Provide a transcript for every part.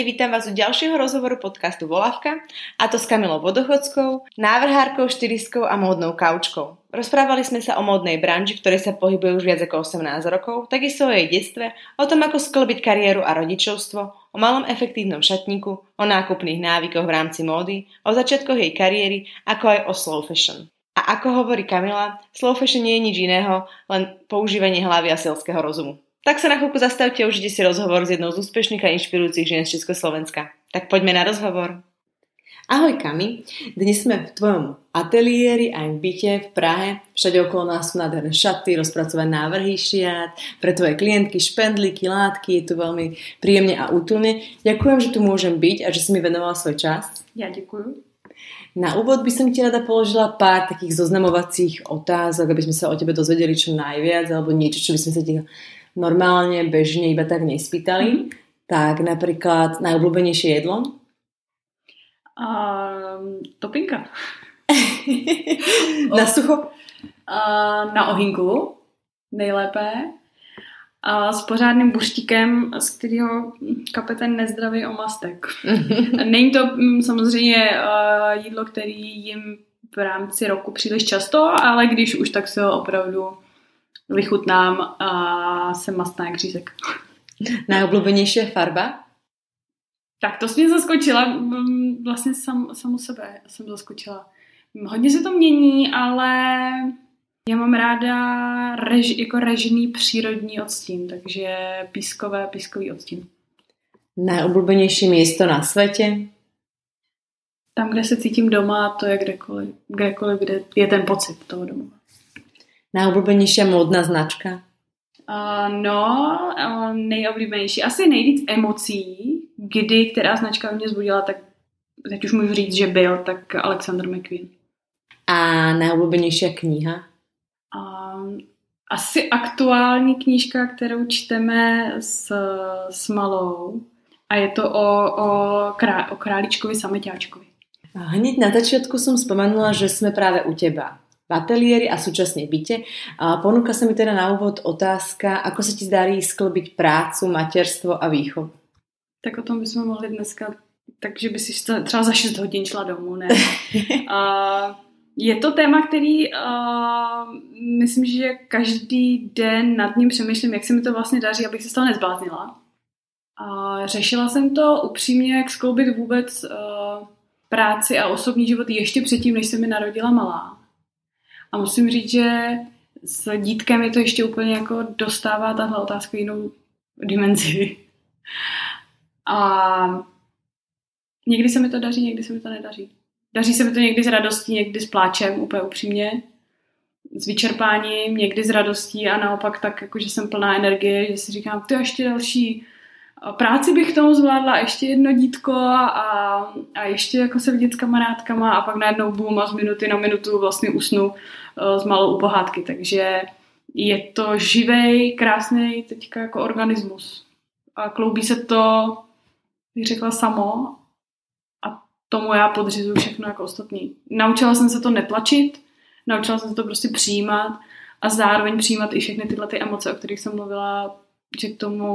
Ahojte, vítam vás u ďalšieho rozhovoru podcastu Volavka, a to s Kamilou Vodochodskou, návrhárkou, štyristkou a módnou kaučkou. Rozprávali sme sa o módnej branži, v ktorej sa pohybuje už viac ako 18 rokov, takisto o jej detstve, o tom, ako skĺbiť kariéru a rodičovstvo, o malom efektívnom šatníku, o nákupných návykoch v rámci módy, o začiatkoch jej kariéry, ako aj o slow fashion. A ako hovorí Kamila, slow fashion nie je nič iného, len používanie hlavy a sielského rozumu. Tak sa na chvíľku zastavte a užite si rozhovor s jednou z úspešných a inšpirujúcich žien z Československa. Tak poďme na rozhovor. Ahoj Kami, dnes sme v tvojom ateliéri aj v byte v Prahe. Všade okolo nás sú nádherné šaty, rozpracované návrhy šiat, pre tvoje klientky, špendlíky, látky. Je tu veľmi príjemne a útulne. Ďakujem, že tu môžem byť a že si mi venovala svoj čas. Ja ďakujem. Na úvod by som ti rada položila pár takých zoznamovacích otázok, aby sme sa o tebe dozvedeli čo najviac, alebo niečo, čo by sme sa ti normálne, bežne iba tak nespýtali. Tak napríklad najobľúbenejšie jedlo? Topinka. Na sucho? Na ohýnku. Nejlépe. S pořádným buřtíkem, z kterého kape ten nezdravý omastek. Není to samozřejmě jídlo, které jim v rámci roku příliš často, ale když už, tak se ho opravdu vychutnám a jsem mastná jak řízek. Najobľúbenejšia farba? Tak to jsi mě zaskočila. Vlastně samu sebe jsem zaskočila. Hodně se to mění, ale já mám ráda režený přírodní odstín, takže pískový odstín. Najobľúbenejšie místo na světě? Tam, kde se cítím doma, to je kdekoliv, kde je ten pocit toho domu. Najobľúbenejšia módna značka? Nejoblíbenější. Asi nejvíc emocí, která značka u mě zbudila, tak teď už můžu říct, že byl, tak Alexander McQueen. A najobľúbenejšia kniha? Asi aktuální knížka, kterou čteme s malou. A je to o králíčkovi Sameťáčkovi. Hneď na začiatku som spomenula, že sme práve u teba v ateliéri a súčasne byte. A ponúka sa mi teda na úvod otázka, ako sa ti darí skĺbiť prácu, materstvo a výchovu? Tak o tom by sme mohli dneska, takže by si třeba za 6 hodin šla domů, ne? Je to téma, který myslím, že každý den nad ním přemýšlím, jak se mi to vlastně daří, abych se z toho nezbláznila. Řešila jsem to upřímně, jak skloubit vůbec práci a osobní život ještě předtím, než se mi narodila malá. A musím říct, že s dítkem je to ještě úplně jako dostává tahle otázka jinou dimenzi. A někdy se mi to daří, někdy se mi to nedaří. Daří se mi to někdy s radostí, někdy s pláčem, úplně upřímně. S vyčerpáním, někdy s radostí a naopak tak, jako, že jsem plná energie, že si říkám, to ještě další práci bych tomu zvládla, ještě jedno dítko a ještě jako se vidět s kamarádkama a pak najednou boom a z minuty na minutu vlastně usnu s malou u pohádky. Takže je to živej, krásnej teďka jako organismus. A kloubí se to, bych řekla, samo a tomu já podřizuji všechno jako ostatní. Naučila jsem se to netlačit, naučila jsem se to prostě přijímat a zároveň přijímat i všechny tyhle ty emoce, o kterých jsem mluvila, že k tomu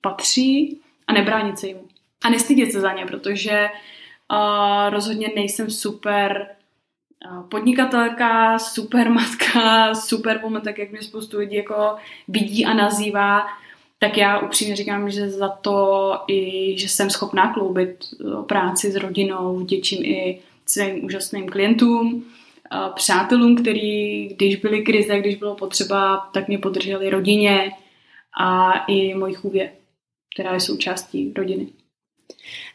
patří a nebránit se jim. A nestydět se za ně, protože rozhodně nejsem super podnikatelka, super matka, super woman, tak jak mě spoustu lidí jako vidí a nazývá, tak já upřímně říkám, že za to i, že jsem schopná kloubit práci s rodinou, vděčím i svým úžasným klientům, přátelům, který, když byly krize, když bylo potřeba, tak mě podrželi rodině a i mojí chůvě, která je součástí rodiny.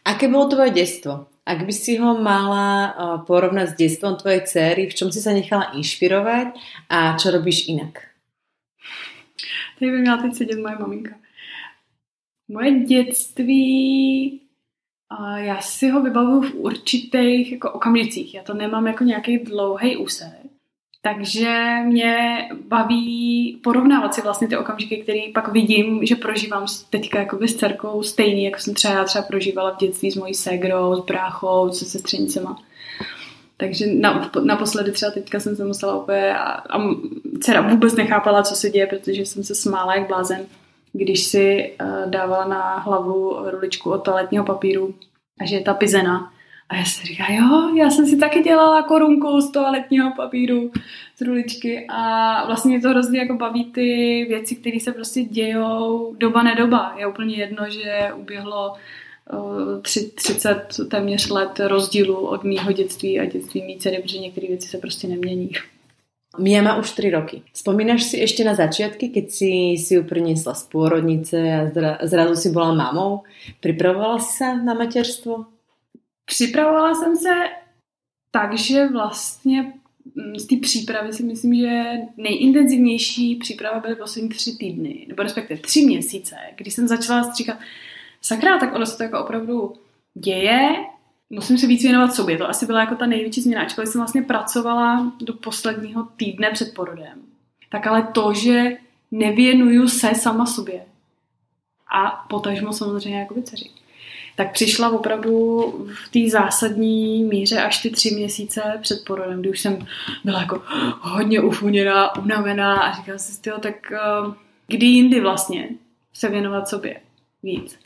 Aké bylo tvoje dětstvo? Ak by si ho mala porovnat s dětstvem tvojej dcery, v čem si se nechala inšpirovat a co robíš jinak? Tady by měla teď sedět moje maminka. Moje dětství, já si ho vybavuju v určitých jako okamžicích. Já to nemám jako nějaký dlouhý úsek. Takže mě baví porovnávat si vlastně ty okamžiky, které pak vidím, že prožívám teďka jakoby s dcerkou stejný, jako jsem třeba prožívala v dětství s mojí ségrou, s bráchou, se sestřenicema. Takže naposledy třeba teďka jsem se musela úplně a dcera vůbec nechápala, co se děje, protože jsem se smála jak blázen. když si dávala na hlavu ruličku od toaletního papíru a že je ta pyzená. A já si říkám, jo, já jsem si taky dělala korunku z toaletního papíru, z ruličky, a vlastně mě to hrozně jako baví ty věci, které se prostě dějou doba nedoba. Je úplně jedno, že uběhlo 30 téměř let rozdílu od mýho dětství a dětství mý dcery, protože některé věci se prostě nemění. Mia má už 3 roky. Spomínaš si ešte na začiatky, keď si ju priniesla z pôrodnice a zrazu si bola mamou? Pripravovala si sa na materstvo? Připravovala jsem se tak, že vlastně z té přípravy si myslím, že nejintenzivnější příprava byly poslední 3 týdny, nebo respektive 3 měsíce, když jsem začala stříkat, sakra, tak ono se to jako opravdu děje, musím se víc věnovat sobě. To asi byla jako ta největší změna, ačkoliv jsem vlastně pracovala do posledního týdne před porodem. Tak ale to, že nevěnuju se sama sobě a potažmo samozřejmě jako dceři, tak přišla opravdu v té zásadní míře až ty 3 měsíce před porodem, kdy už jsem byla jako hodně ufuněná, unavená a říkala si, tyjo, tak kdy jindy vlastně se věnovat sobě víc.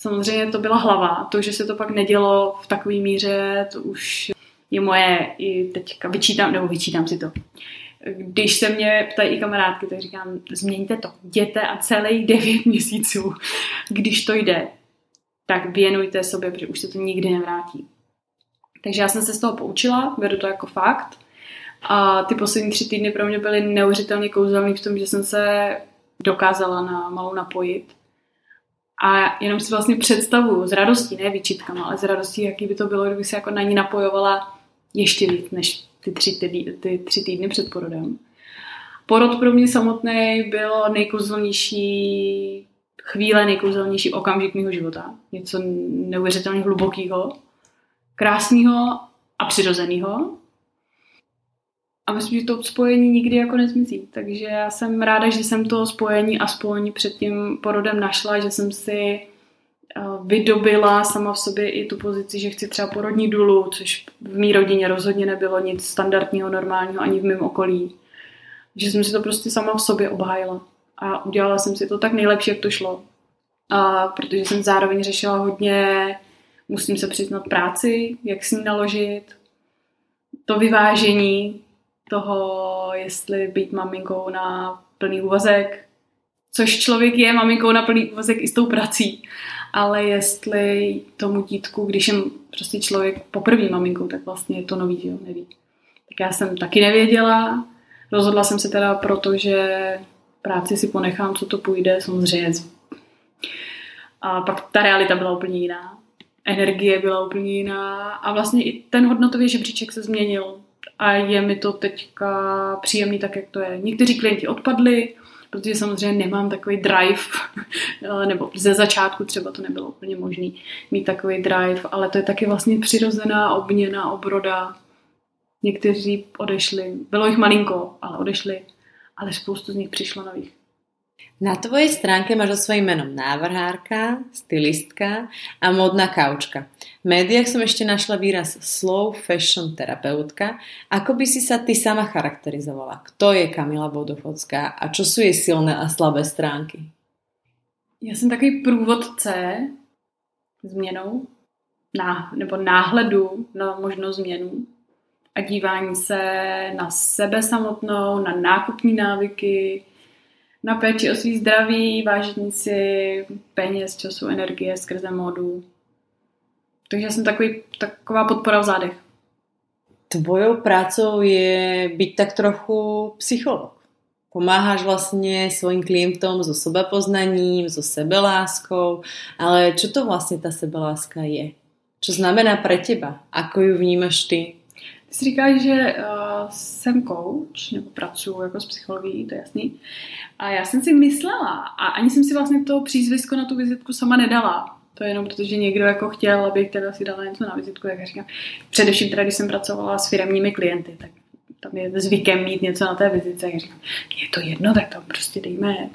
Samozřejmě to byla hlava, to, že se to pak nedělo v takové míře, to už je moje, i teďka vyčítám si to. Když se mě ptají i kamarádky, tak říkám, změňte to, jděte a celých 9 měsíců, když to jde, tak věnujte sobě, protože už se to nikdy nevrátí. Takže já jsem se z toho poučila, beru to jako fakt. A ty poslední 3 týdny pro mě byly neuvěřitelně kouzelný v tom, že jsem se dokázala na malou napojit. A jenom si vlastně představu s radostí, ne výčitkama, ale s radostí, jaký by to bylo, kdybych se jako na ní napojovala ještě víc než ty tři týdny před porodem. Porod pro mě samotný byl nejkouzelnější chvíle, nejkouzelnější okamžik mýho života. Něco neuvěřitelně hlubokýho, krásného a přirozeného. A myslím, že to spojení nikdy jako nezmizí. Takže já jsem ráda, že jsem to spojení aspoň před tím porodem našla, že jsem si vydobila sama v sobě i tu pozici, že chci třeba porodní dulu, což v mý rodině rozhodně nebylo nic standardního, normálního ani v mém okolí. Že jsem si to prostě sama v sobě obhájila. A udělala jsem si to tak nejlepší, jak to šlo. A protože jsem zároveň řešila hodně, musím se přiznat, práci, jak s ní naložit, to vyvážení toho, jestli být maminkou na plný úvazek, což člověk je maminkou na plný úvazek i s tou prací, ale jestli tomu dítku, když je prostě člověk poprvé maminkou, tak vlastně je to nový, že jo, neví. Tak já jsem taky nevěděla, rozhodla jsem se teda proto, že práci si ponechám, co to půjde, samozřejmě. A pak ta realita byla úplně jiná. Energie byla úplně jiná a vlastně i ten hodnotový žebříček se změnil a je mi to teďka příjemný tak, jak to je. Někteří klienti odpadli, protože samozřejmě nemám takový drive, nebo ze začátku třeba to nebylo úplně možný mít takový drive, ale to je taky vlastně přirozená obměna, obroda. Někteří odešli, bylo jich malinko, ale odešli. Ale spoustu z nich prišlo nových. Na tvojej stránke máš so svojím menom návrhárka, stylistka a modná kaučka. V médiách som ešte našla výraz slow fashion terapeutka. Ako by si sa ty sama charakterizovala? Kto je Kamila Vodochodská a čo sú jej silné a slabé stránky? Ja som taký průvodce změnou, nebo náhledu na možnou změnu. A dívání se na sebe samotnou, na nákupní návyky, na péči o svý zdraví, vážení si peněz, času, energie skrze módu. Takže jsem taková podpora v zádech. Tvojou prácou je být tak trochu psycholog. Pomáháš vlastne svojim klientom so sebapoznaním, so sebeláskou, ale čo to vlastne tá sebeláska je? Čo znamená pre teba? Ako ju vnímaš ty? Ty si říkáš, že jsem coach, nebo pracuji jako s psychologií, to je jasný. A já jsem si myslela, a ani jsem si vlastně to přízvisko na tu vizitku sama nedala. To je jenom protože někdo jako chtěl, abych teda si dala něco na vizitku, jak říkám. Především teda, když jsem pracovala s firemními klienty, tak tam je zvykem mít něco na té vizitce. Jak říkám, je to jedno, tak tam prostě dejme.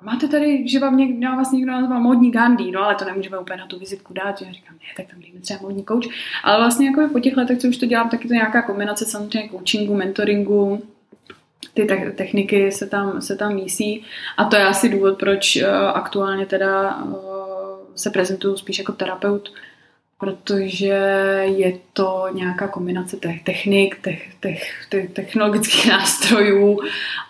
A máte tady, že vám někdo nazval módní Gandhi, no ale to nemůžeme úplně na tu vizitku dát, že já říkám, ne, tak tam dejme třeba módní coach. Ale vlastně jako po těch letech, co už to dělám, tak je to nějaká kombinace samozřejmě coachingu, mentoringu, ty techniky se tam mísí a to je asi důvod, proč aktuálně teda se prezentuju spíš jako terapeut, protože je to nějaká kombinace technik, technologických nástrojů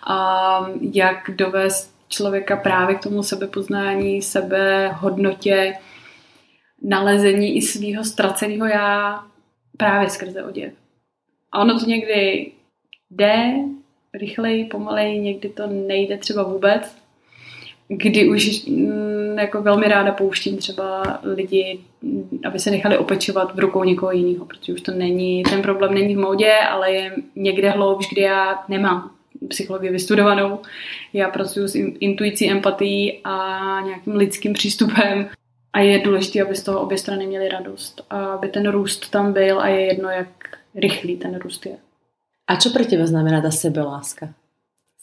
a jak dovést člověka právě k tomu sebepoznání, sebehodnotě, nalezení i svýho ztraceného já právě skrze oděv. A ono to někdy jde rychleji, pomaleji, někdy to nejde třeba vůbec, kdy už jako velmi ráda pouštím třeba lidi, aby se nechali opečovat v rukou někoho jiného, protože už to není, ten problém není v módě, ale je někde hloubš, kde já nemám psychologii vystudovanou. Já pracuji s intuicí, empatií a nějakým lidským přístupem a je důležité, aby z toho obě strany měly radost a aby ten růst tam byl a je jedno, jak rychlý ten růst je. A čo pre teba znamená ta sebeláska?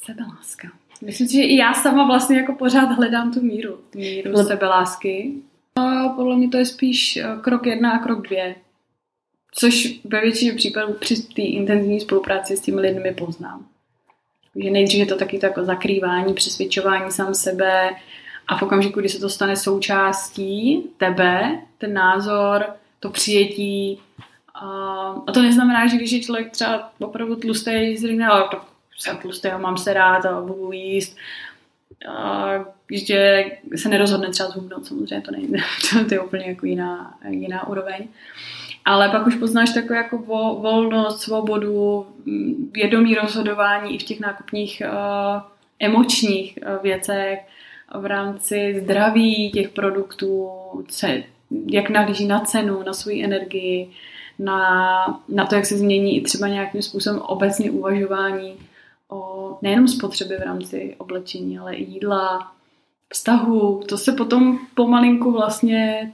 Sebeláska. Myslím si, že i já sama vlastně jako pořád hledám tu míru sebelásky. A podle mě to je spíš krok 1 a krok 2. Což ve většině případů při té intenzivní spolupráci s těmi lidmi poznám. Takže nejdřív je to taky takové zakrývání, přesvědčování sám sebe a v okamžiku, kdy se to stane součástí tebe, ten názor, to přijetí. A to neznamená, že když je člověk třeba opravdu tlustý, si řekne, ale jsem tlustý a mám se rád a budu jíst. Že se nerozhodne třeba zhubnout, samozřejmě to nejde, to je úplně jako jiná úroveň. Ale pak už poznáš takovou jako volnost, svobodu, vědomí rozhodování i v těch nákupních emočních věcech v rámci zdraví těch produktů, jak nahlíží na cenu, na svoji energii, na to, jak se změní i třeba nějakým způsobem obecně uvažování o nejenom spotřeby v rámci oblečení, ale i jídla, vztahu. To se potom pomalinku vlastně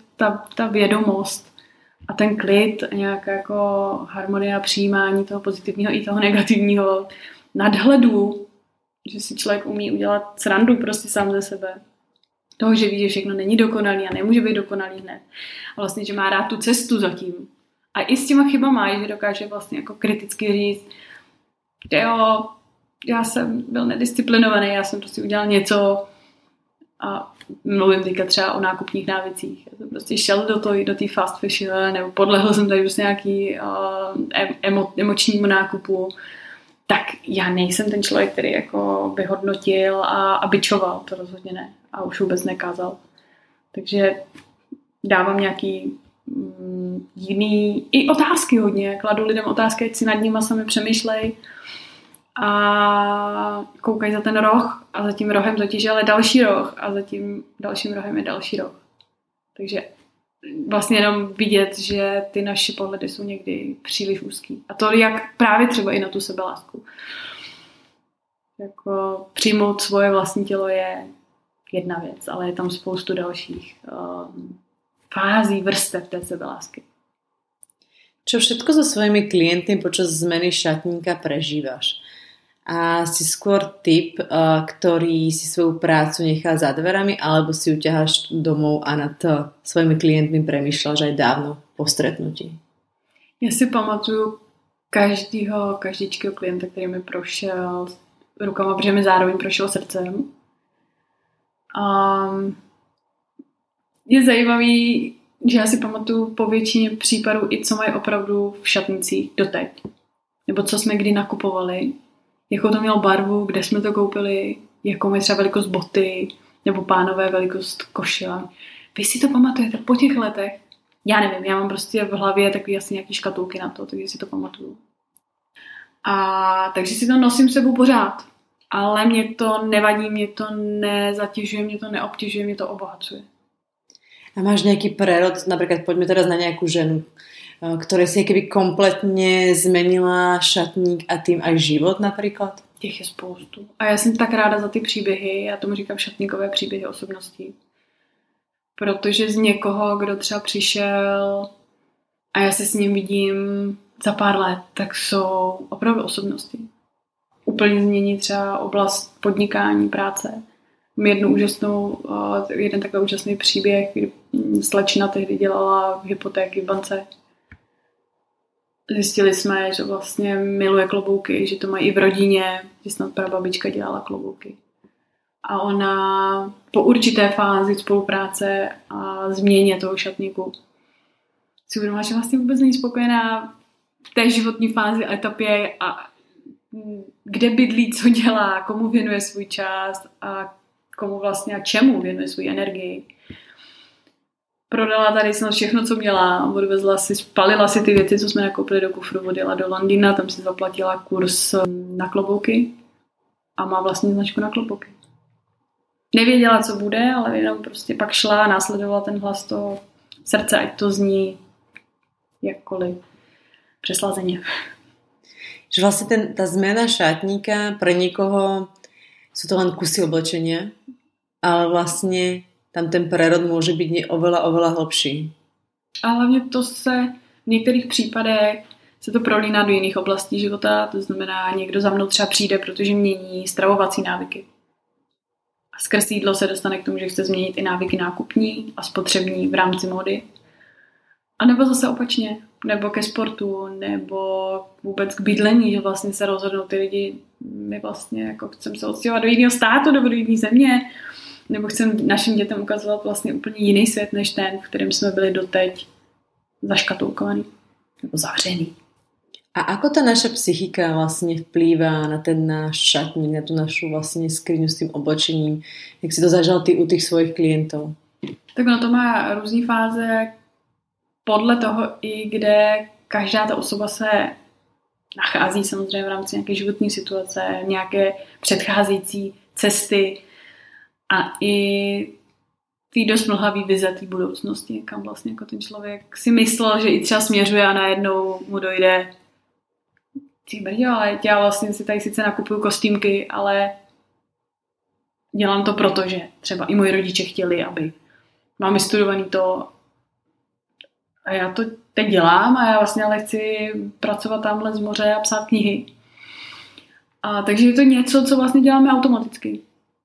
ta vědomost a ten klid, nějaká jako harmonie a přijímání toho pozitivního i toho negativního nadhledu, že si člověk umí udělat srandu prostě sám ze sebe. Toho, že ví, že všechno není dokonalý a nemůže být dokonalý hned. A vlastně, že má rád tu cestu zatím. A i s těma chybama, že dokáže vlastně jako kriticky říct, že jo, já jsem byl nedisciplinovaný, já jsem prostě udělal něco a mluvím teďka třeba o nákupních návycích. Já jsem prostě šel do té fast fashion nebo podlehl jsem tady prostě nějaký emočnímu nákupu. Tak já nejsem ten člověk, který jako by hodnotil a bičoval, to rozhodně ne. A už vůbec nekázal. Takže dávám nějaký jiný, i otázky hodně. Kladu lidem otázky, ať si nad nimi sami přemýšlej a koukají za ten roh a za tím rohem totiž je ale další roh a za tím dalším rohem je další roh. Takže vlastně jenom vidět, že ty naše pohledy jsou někdy příliš úzký. A to jak právě třeba i na tu sebelásku. Jako přijmout svoje vlastní tělo je jedna věc, ale je tam spoustu dalších fází, vrstev té sebelásky. Čo všetko so svojimi klientmi počas zmeny šatníka prežívaš? A si skôr typ, ktorý si svoju prácu nechá za dverami, alebo si ju ťaháš domov a nad svojimi klientmi premýšľaš aj dávno po stretnutí? Ja si pamatuju každého klienta, který mi prošel rukama, protože mi zároveň prošel srdcem. Je zajímavý, že já si pamatuju po většině případů i co mají opravdu v šatnicích doteď. Nebo co jsme kdy nakupovali, jakou to mělo barvu, kde jsme to koupili, jakou mají třeba velikost boty, nebo pánové velikost košile. Vy si to pamatujete po těch letech? Já nevím, já mám prostě v hlavě takový asi nějaký škatulky na to, takže si to pamatuju. A takže si to nosím s sebou pořád. Ale mě to nevadí, mě to nezatěžuje, mě to neobtěžuje, mě to obohacuje. A máš nejaký prerod, napríklad poďme teraz na nejakú ženu, ktorá si keby kompletne zmenila šatník a tým aj život napríklad? Těch je spoustu. A já jsem tak ráda za ty příběhy, já tomu říkám šatníkové příběhy osobností. Protože z někoho, kdo třeba přišel a já se s ním vidím za pár let, tak jsou opravdu osobnosti. Úplně změní třeba oblast podnikání, práce. Jeden takový úžasný příběh, kdy slečna tehdy dělala hypotéky v bance. zjistili jsme, že vlastně miluje klobouky, že to mají i v rodině, že snad prababička dělala klobouky. A ona po určité fázi spolupráce a změně toho šatníku si uvědomila, že vlastně vůbec není spokojená v té životní fázi a etapě a kde bydlí, co dělá, komu věnuje svůj čas a komu vlastně a čemu věnuje svou energii. Prodala tady snad všechno, co měla, odvezla si, spalila si ty věci, co jsme nakoupili do kufru, odjela do Londýna, tam si zaplatila kurz na klobouky a má vlastně značku na klobouky. Nevěděla, co bude, ale jenom prostě pak šla a následovala ten hlas toho srdce, ať to zní jakkoliv přeslazeně. Že vlastne tá zmena šatníka pre niekoho sú to len kusy oblečenia, ale vlastne tam ten prerod môže byť oveľa hlbší. A hlavne to se v niektorých případech se to prolíná do jiných oblastí života, to znamená někdo za mnou třeba přijde, protože mění stravovací návyky. A skrz jídlo se dostane k tomu, že chce změnit i návyky nákupní a spotřební v rámci módy. A nebo zase opačně, nebo ke sportu, nebo vůbec k bydlení, že vlastně se rozhodnou ty lidi, my vlastně jako chceme se odstěhovat do jiného státu, do jiné země, nebo chceme našim dětem ukazovat vlastně úplně jiný svět, než ten, v kterém jsme byli doteď zaškatulkovaný, nebo zavřený. A ako ta naša psychika vlastně vplývá na ten náš šatník, na tu našu vlastně skriňu s tím oblečením, jak si to zažal ty u těch svojich klientů? Tak ono to má různý fáze, podle toho i kde každá ta osoba se nachází samozřejmě v rámci nějaké životní situace, nějaké předcházející cesty a i tý dost mlhavý vize té budoucnosti, kam vlastně jako ten člověk si myslel, že i třeba směřuje a najednou mu dojde ty brďo, ale já vlastně si tady sice nakupuju kostýmky, ale dělám to proto, že třeba i moji rodiče chtěli, aby mám vystudovaný to a já to teď dělám a já vlastně ale chci pracovat tamhle z moře a psát knihy. A takže je to něco, co vlastně děláme automaticky.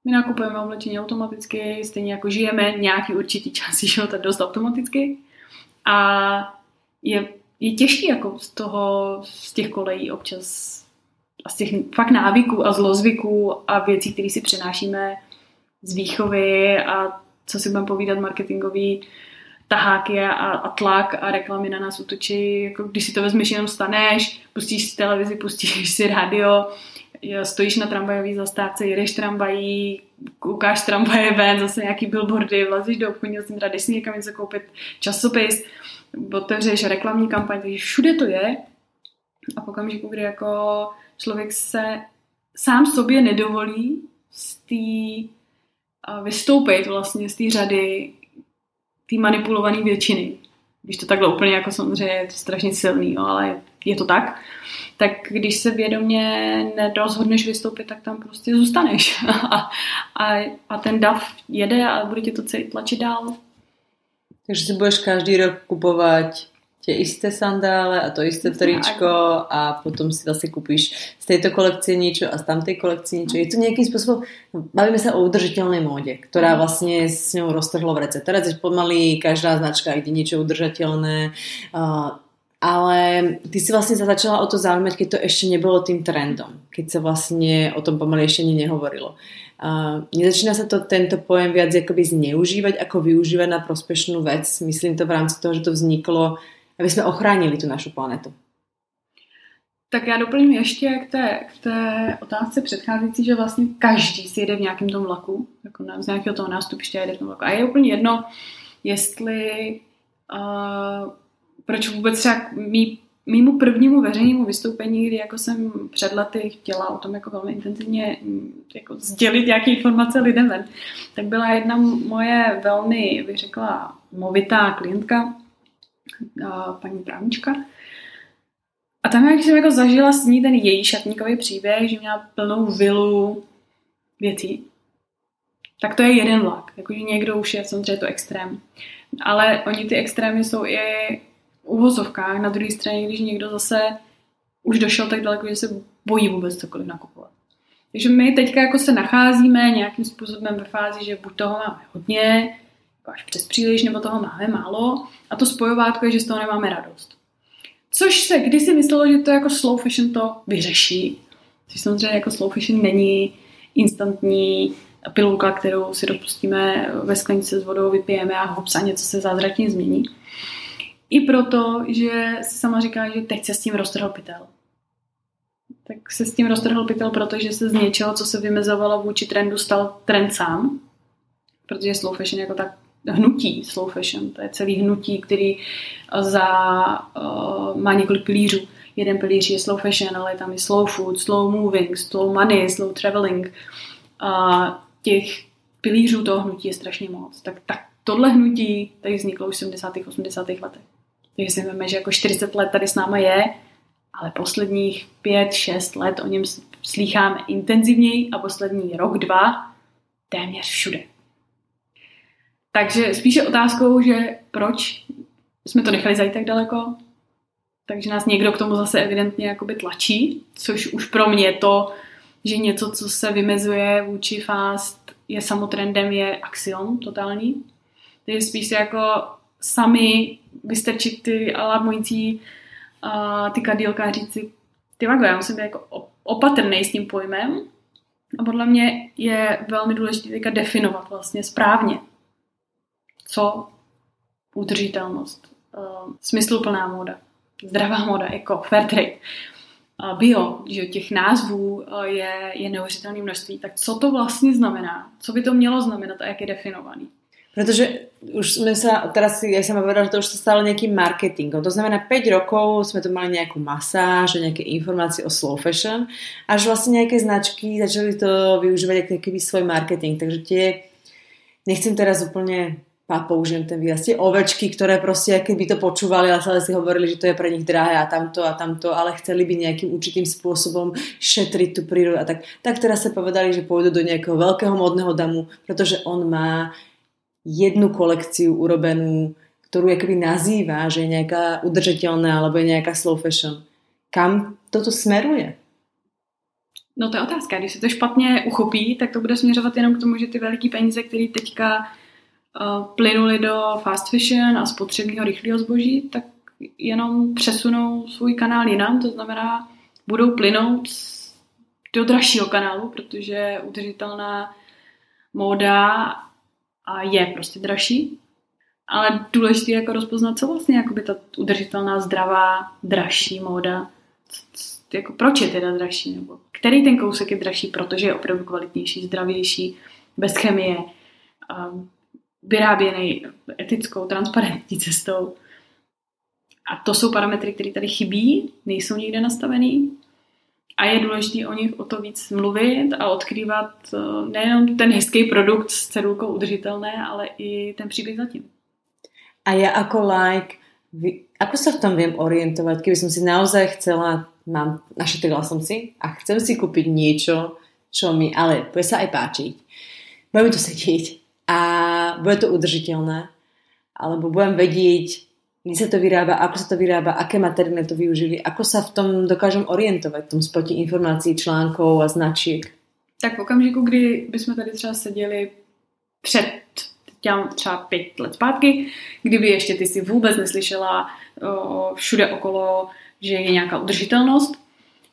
My nakupujeme oblečení automaticky, stejně jako žijeme nějaký určitý čas života dost automaticky. A je těžký jako z těch kolejí občas a z těch fakt návyků a zlozvyků a věcí, které si přenášíme z výchovy a co si budeme povídat marketingový taháky a tlak a reklamy na nás útočí, jako když si to vezmeš jenom staneš, pustíš si televizi, pustíš si rádio, stojíš na tramvajové zastávce, jedeš tramvají, koukáš tramvaje ven, zase nějaký billboardy, vlezíš do obchodního centra, jdeš si někam něco koupit, časopis, otevřeš reklamní kampaň, takže všude to je a v okamžiku, kdy jako člověk se sám sobě nedovolí vystoupit vlastně z té řady tý manipulovaný většiny. Když to takhle úplně jako samozřejmě je to strašně silný, jo, ale je to tak. Tak když se vědomě nerozhodneš vystoupit, tak tam prostě zůstaneš. A ten dav jede a bude tě to celý tlačit dál. Takže si budeš každý rok kupovat tie isté sandále a to isté tričko a potom si vlastne kúpíš z tejto kolekcie niečo a z tamtej kolekcie niečo. Je to nejakým spôsobom, bavíme sa o udržateľnej móde, ktorá vlastne s ňou roztrhlo v rece. Teraz je pomaly každá značka, kde niečo udržateľné, ale ty si vlastne sa začala o to zaujímať, keď to ešte nebolo tým trendom, keď sa vlastne o tom pomaly ešte nehovorilo. Nezačína sa to tento pojem viac akoby zneužívať, ako využívať na prospešnú vec. Myslím to v rámci toho, že to vzniklo, aby jsme ochránili tu našu planetu. Tak já doplním ještě k té otázce předcházející, že vlastně každý si jede v nějakém tom vlaku, jako z nějakého toho nástupiště jede v tom vlaku. A je úplně jedno, jestli proč vůbec třeba mýmu prvnímu veřejnému vystoupení, kdy jako jsem před lety chtěla o tom jako velmi intenzivně jako sdělit nějaké informace lidem ven, tak byla jedna moje velmi, bych řekla, movitá klientka, paní právnička. A tam, když jsem jako zažila s ní ten její šatníkový příběh, že měla plnou vilu věcí, tak to je jeden vlak. Jakože někdo už je, samozřejmě to extrém. Ale oni ty extrémy jsou i v uvozovkách. Na druhé straně, když někdo zase už došel tak daleko, že se bojí vůbec cokoliv nakupovat. Takže my teďka jako se nacházíme nějakým způsobem ve fázi, že buď toho máme hodně, až přes příliš, nebo toho máme málo a to spojovátko je, že z toho nemáme radost. Což se kdysi myslelo, že to jako slow fashion to vyřeší. Což samozřejmě jako slow fashion není instantní pilulka, kterou si dopustíme ve sklenice s vodou, vypijeme a hops a něco se zázračně změní. I proto, že si sama říká, že teď se s tím roztrhl pytel. Tak se s tím roztrhl pytel, protože se z něčeho, co se vymezovalo vůči trendu, stal trend sám. Protože slow fashion jako tak hnutí, slow fashion, to je celý hnutí, který má několik pilířů. Jeden pilíř je slow fashion, ale je tam i slow food, slow moving, slow money, slow traveling. A těch pilířů toho hnutí je strašně moc. Tak tohle hnutí tady vzniklo už v 70. 80. letech. Takže si víme, že jako 40 let tady s náma je, ale posledních 5-6 let o něm slýcháme intenzivněji a poslední rok, dva téměř všude. Takže spíše otázkou, že proč jsme to nechali zajít tak daleko, takže nás někdo k tomu zase evidentně jakoby tlačí, což už pro mě to, že něco, co se vymezuje vůči fast, je samotrendem, je axiom totální. Takže spíš se jako sami vystrčit ty alarmující ty kadýlka a říct si, ty vago, já musím být jako opatrnej s tím pojmem a podle mě je velmi důležité teďka definovat vlastně správně, co udržitelnost, smysluplná móda, zdravá móda, jako fair trade, bio, že těch názvů je neuvěřitelné množství. Tak co to vlastně znamená? Co by to mělo znamenat a jak je definovaný? Pretože už sme sa, teraz ja som povedala, že to už sa stalo nejakým marketingom. To znamená, 5 rokov sme tu mali nejakú masáž, nejaké informácie o slow fashion, až vlastne nejaké značky začali to využívať aký svoj marketing. Takže tie, nechcem teraz úplne použijem ten výraz, tie ovečky, ktoré proste, keď by to počúvali, ale stále si hovorili, že to je pre nich drahé a tamto, ale chceli by nejakým určitým spôsobom šetriť tú prírodu a tak teraz sa povedali, že pôjdu do nejakého veľkého modného damu, pretože on má jednu kolekciu urobenú, ktorú akoby nazýva, že je nejaká udržateľná alebo je nejaká slow fashion. Kam toto smeruje? No to je otázka. Když se to špatně uchopí, tak to bude směřovat jenom k tomu, že ty veliký peníze, které teďka plynuly do fast fashion a spotřebního rychlého zboží, tak jenom přesunou svůj kanál jinam, to znamená, budou plynout do dražšího kanálu, protože udržitelná móda je prostě dražší, ale důležité je jako rozpoznat, co vlastně jakoby ta udržitelná, zdravá, dražší móda, jako proč je teda dražší, nebo který ten kousek je dražší, protože je opravdu kvalitnější, zdravější, bez chemie, vyráběnej etickou, transparentní cestou. A to jsou parametry, které tady chybí, nejsou nikde nastavený a je důležité o nich o to víc mluvit a odkrývat nejenom ten hezký produkt s cedulkou udržitelné, ale i ten příběh zatím. A já jako like, ako sa v tom viem orientovať, keby som si naozaj chcela, našetrila som si a chcem si kúpiť niečo, čo mi ale bude sa aj páčiť. Bude mi to sedieť a bude to udržiteľné, alebo budem vedieť, kde sa to vyrába, ako sa to vyrába, aké materiály to využili, ako sa v tom dokážem orientovať, v tom spoti informácií, článkov a značiek. Tak v okamžiku, kdy bychom tady třeba seděli před třeba 5 let zpátky, kdyby ještě ty si vůbec neslyšela všude okolo, že je nějaká udržitelnost,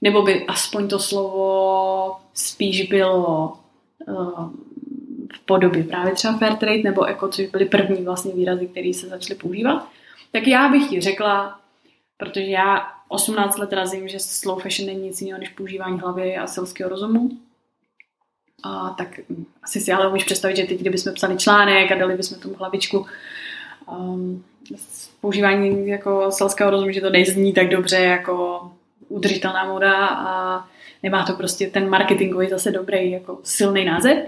nebo by aspoň to slovo spíš bylo v podobě právě třeba fair trade, nebo eko, což byly první vlastně výrazy, které se začaly používat. Tak já bych ti řekla, protože já 18 let razím, že slow fashion není nic jiného než používání hlavy a selského rozumu. A tak asi si ale umíš představit, že teď, kdybychom psali článek a dali bychom tomu hlavičku používání jako selského rozumu, že to nezní tak dobře jako udržitelná móda a nemá to prostě ten marketingový zase dobrý, jako silný název.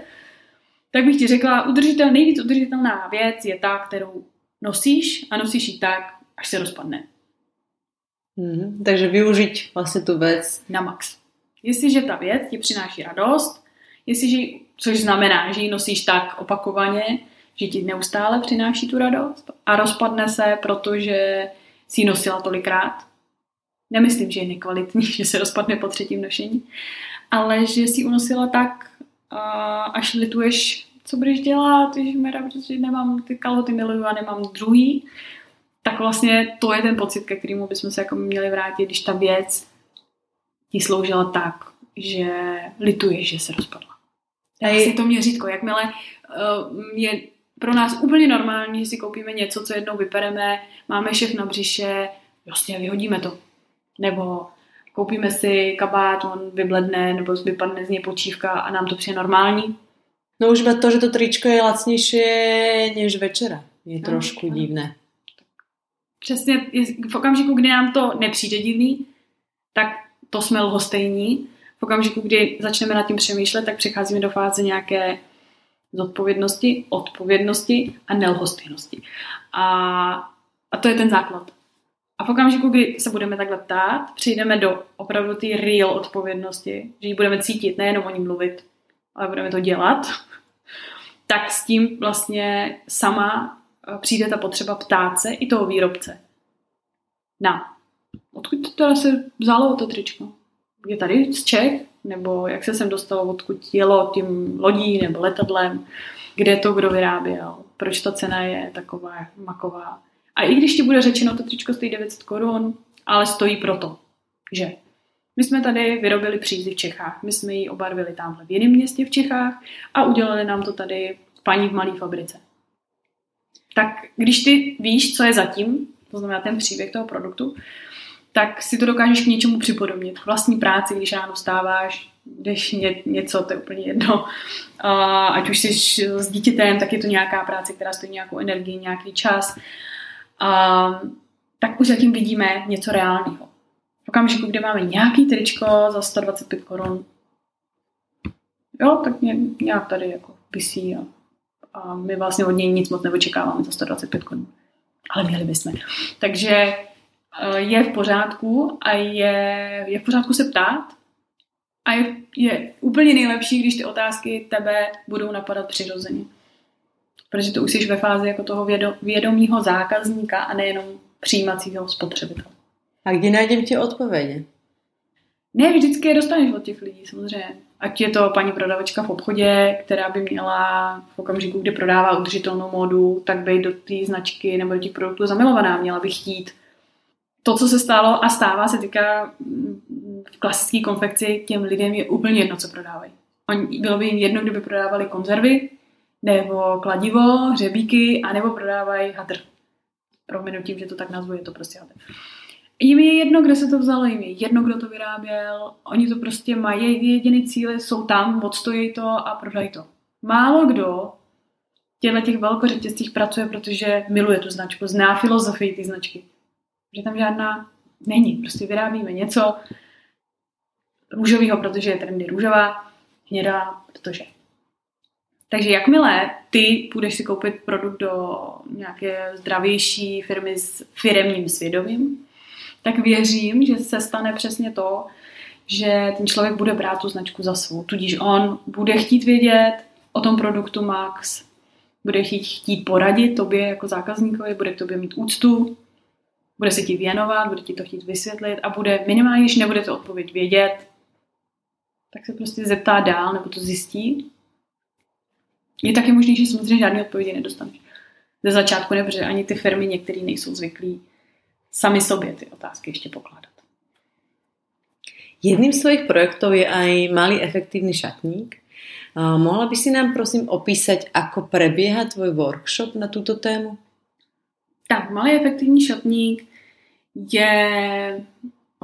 Tak bych ti řekla, nejvíc udržitelná věc je ta, kterou nosíš a nosíš ji tak, až se rozpadne. Takže využiť vlastně tu věc na max. Jestliže ta věc ti přináší radost, což znamená, že ji nosíš tak opakovaně, že ti neustále přináší tu radost a rozpadne se, protože si ji nosila tolikrát. Nemyslím, že je nekvalitní, že se rozpadne po třetím nošení, ale že si ji unosila tak, až lituješ, co budeš dělat, ježiš, protože nemám ty kalhoty miluju a nemám druhý, tak vlastně to je ten pocit, ke kterému bychom se jako měli vrátit, když ta věc ti sloužila tak, že lituješ, že se rozpadla. Tak je to měřítko. Jakmile je pro nás úplně normální, že si koupíme něco, co jednou vypereme, máme šef na břiše, vlastně vyhodíme to. Nebo koupíme si kabát, on vybledne, nebo vypadne z něj počívka a nám to přijde normální. No už to, že to tričko je lacnější než večera, je trošku divné. Přesně, v okamžiku, kdy nám to nepřijde divný, tak to jsme lhostejní. V okamžiku, kdy začneme nad tím přemýšlet, tak přecházíme do fáze nějaké zodpovědnosti, odpovědnosti a nelhostejnosti. A to je ten základ. A v okamžiku, kdy se budeme takhle ptát, přijdeme do opravdu té real odpovědnosti, že ji budeme cítit, nejenom o ní mluvit, ale budeme to dělat, tak s tím vlastně sama přijde ta potřeba ptát se i toho výrobce. Odkud to teda se vzalo to tričko? Je tady z Čech? Nebo jak se sem dostalo, odkud jelo tím lodí nebo letadlem? Kde to kdo vyráběl? Proč ta cena je taková maková? A i když ti bude řečeno, to tričko stojí 900 korun, ale stojí proto, že my jsme tady vyrobili přízi v Čechách, my jsme ji obarvili tamhle v jiném městě v Čechách a udělali nám to tady paní v malé fabrice. Tak když ty víš, co je zatím, to znamená ten příběh toho produktu, tak si to dokážeš k něčemu připodobnit. K vlastní práci, když ráno vstáváš, jdeš něco, to je úplně jedno. Ať už jsi s dítětem, tak je to nějaká práce, která stojí nějakou energii, nějaký čas. Tak už zatím vidíme něco reálného. V okamžiku, kde máme nějaký tričko za 125 korun, jo, tak nějak tady jako visí a my vlastně od něj nic moc neočekáváme za 125 korun. Ale měli bychom. Takže je v pořádku a je v pořádku se ptát a je úplně nejlepší, když ty otázky tebe budou napadat přirozeně. Protože to už jsi ve fázi jako toho vědomího zákazníka a nejenom přijímacího spotřebitele. A kde najdem tě odpovědi? Ne, vždycky je dostaneš od těch lidí, samozřejmě. Ať je to paní prodavačka v obchodě, která by měla v okamžiku, kdy prodává udržitelnou módu, tak být do té značky nebo do těch produktů zamilovaná, měla by chtít. To, co se stalo a stává se týká v klasické konfekci, těm lidem je úplně jedno, co prodávají. Bylo by jim jedno, kdyby prodávali konzervy, nebo kladivo, hřebíky, anebo prodávají hadr. Promiňu tím, že to tak nazvu, je to prostě hadr. Jim je jedno, kde se to vzalo, jim je jedno, kdo to vyráběl, oni to prostě mají jediný cíl, jsou tam, odstojí to a prodají to. Málo kdo v těch velkořetězcích pracuje, protože miluje tu značku, zná filozofii té značky. Že tam žádná není, prostě vyrábíme něco růžového, protože je trendy růžová, hnědá, protože. Takže jakmile ty půjdeš si koupit produkt do nějaké zdravější firmy s firemním svědomím, tak věřím, že se stane přesně to, že ten člověk bude brát tu značku za svou. Tudíž on bude chtít vědět o tom produktu max, bude chtít poradit tobě jako zákazníkovi, bude k tobě mít úctu, bude se ti věnovat, bude ti to chtít vysvětlit a bude minimálně, když nebude to odpověď vědět, tak se prostě zeptá dál nebo to zjistí. Je taky možný, že samozřejmě žádné odpovědi nedostaneš. Ze začátku ne, protože ani ty firmy některé nejsou zvyklí sami sobě ty otázky ještě pokládat. Jedným z tvojich projektov je aj malý efektívny šatník. Mohla by si nám prosím opísať, ako prebieha tvoj workshop na túto tému? Tak, malý efektivní šatník je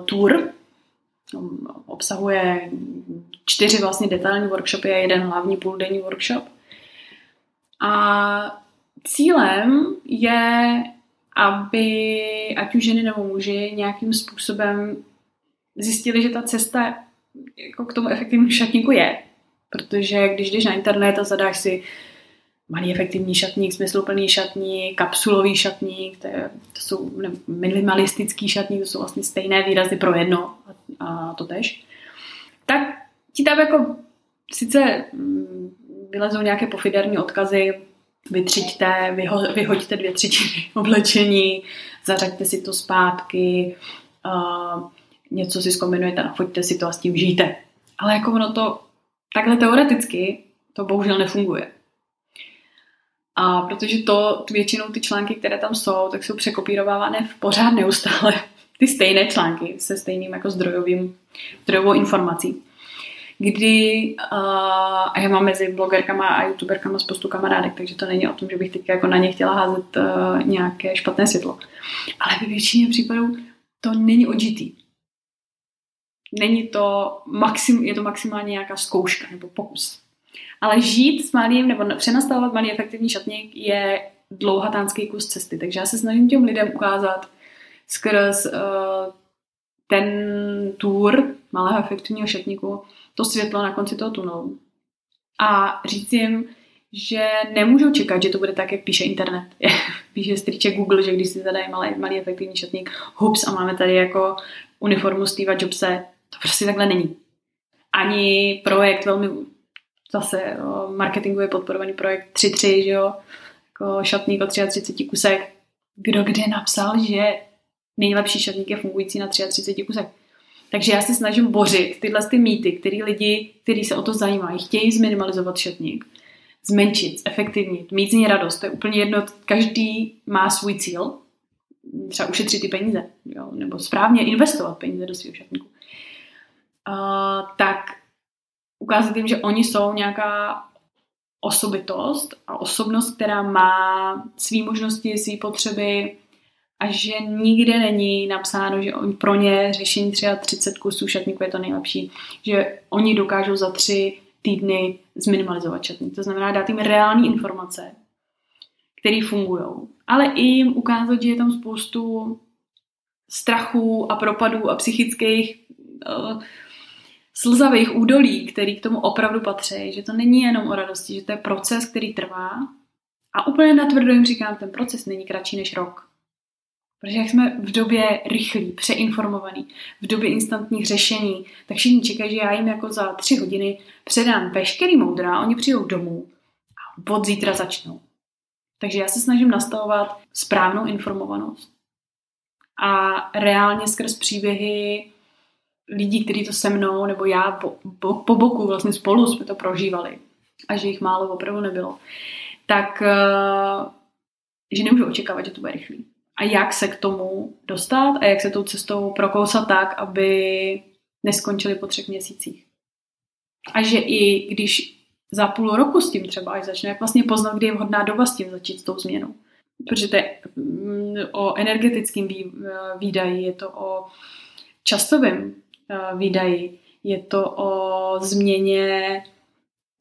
tour, obsahuje 4 vlastně detailní workshopy a 1 hlavní půldenní workshop. A cílem je, aby ať už ženy nebo muži nějakým způsobem zjistili, že ta cesta jako k tomu efektivnímu šatníku je. Protože když jdeš na internet a zadáš si malý efektivní šatník, smysluplný šatník, kapsulový šatník, to jsou minimalistický šatník, to jsou vlastně stejné výrazy pro jedno a to tež. Tak ti tam jako sice vylezou nějaké pofiderní odkazy, vytřiďte, vyhoďte 2/3 oblečení, zařaďte si to zpátky, něco si zkombinujete, nafoďte si to a s tím žijte. Ale jako ono to, takhle teoreticky, to bohužel nefunguje. A protože to většinou ty články, které tam jsou, tak jsou překopírovávané pořád neustále. Ty stejné články se stejným jako zdrojovou informací. Kdy a já mám mezi blogerkama a youtuberkama spoustu kamarádek, takže to není o tom, že bych teďka jako na ně chtěla házet nějaké špatné světlo. Ale ve většině případů to není odžitý. Není to je to maximálně nějaká zkouška nebo pokus. Ale žít s malým nebo přenastavovat malý efektivní šatník je dlouhatánský kus cesty. Takže já se snažím těm lidem ukázat skrz ten tour malého efektivního šatníku to světlo na konci toho tunelu. A říct jim, že nemůžou čekat, že to bude tak, jak píše internet. Píše strýček Google, že když si zadají malý efektivní šatník, hups, a máme tady jako uniformu Steva Jobse. To prostě takhle není. Ani projekt velmi zase marketingově podporovaný projekt 3.3, že jo, jako šatník o 33 kusek. Kdo kde napsal, že nejlepší šatník je fungující na 33 kusek. Takže já se snažím bořit tyhle ty mýty, který lidi, kteří se o to zajímají, chtějí zminimalizovat šatník, zmenšit, zefektivnit, mít z něj radost. To je úplně jedno, každý má svůj cíl, třeba ušetřit ty peníze, jo, nebo správně investovat peníze do svého šatníku. Tak ukázat jim, že oni jsou nějaká osobitost a osobnost, která má své možnosti, své potřeby a že nikde není napsáno, že pro ně řešení třeba 30 kusů šatníku je to nejlepší, že oni dokážou za 3 týdny zminimalizovat šatník. To znamená dát jim reální informace, které fungují, ale i jim ukázat, že je tam spoustu strachu a propadů a psychických slzavých údolí, který k tomu opravdu patří, že to není jenom o radosti, že to je proces, který trvá a úplně natvrdo jim říkám, ten proces není kratší než rok. Protože jak jsme v době rychlí, přeinformovaní, v době instantních řešení, tak všichni čekají, že já jim jako za 3 hodiny předám veškerý moudra, oni přijdou domů a od zítra začnou. Takže já se snažím nastavovat správnou informovanost a reálně skrz příběhy lidí, kteří to se mnou, nebo já po boku vlastně spolu jsme to prožívali a že jich málo opravdu nebylo, tak že nemůžu očekávat, že to bude rychlý. A jak se k tomu dostat a jak se tou cestou prokousat tak, aby neskončili po 3 měsících. A že i když za půl roku s tím třeba až začne, jak vlastně poznat, kdy je vhodná doba s tím začít s tou změnou. Protože to je o energetickém výdaji, je to o časovém výdaji, je to o změně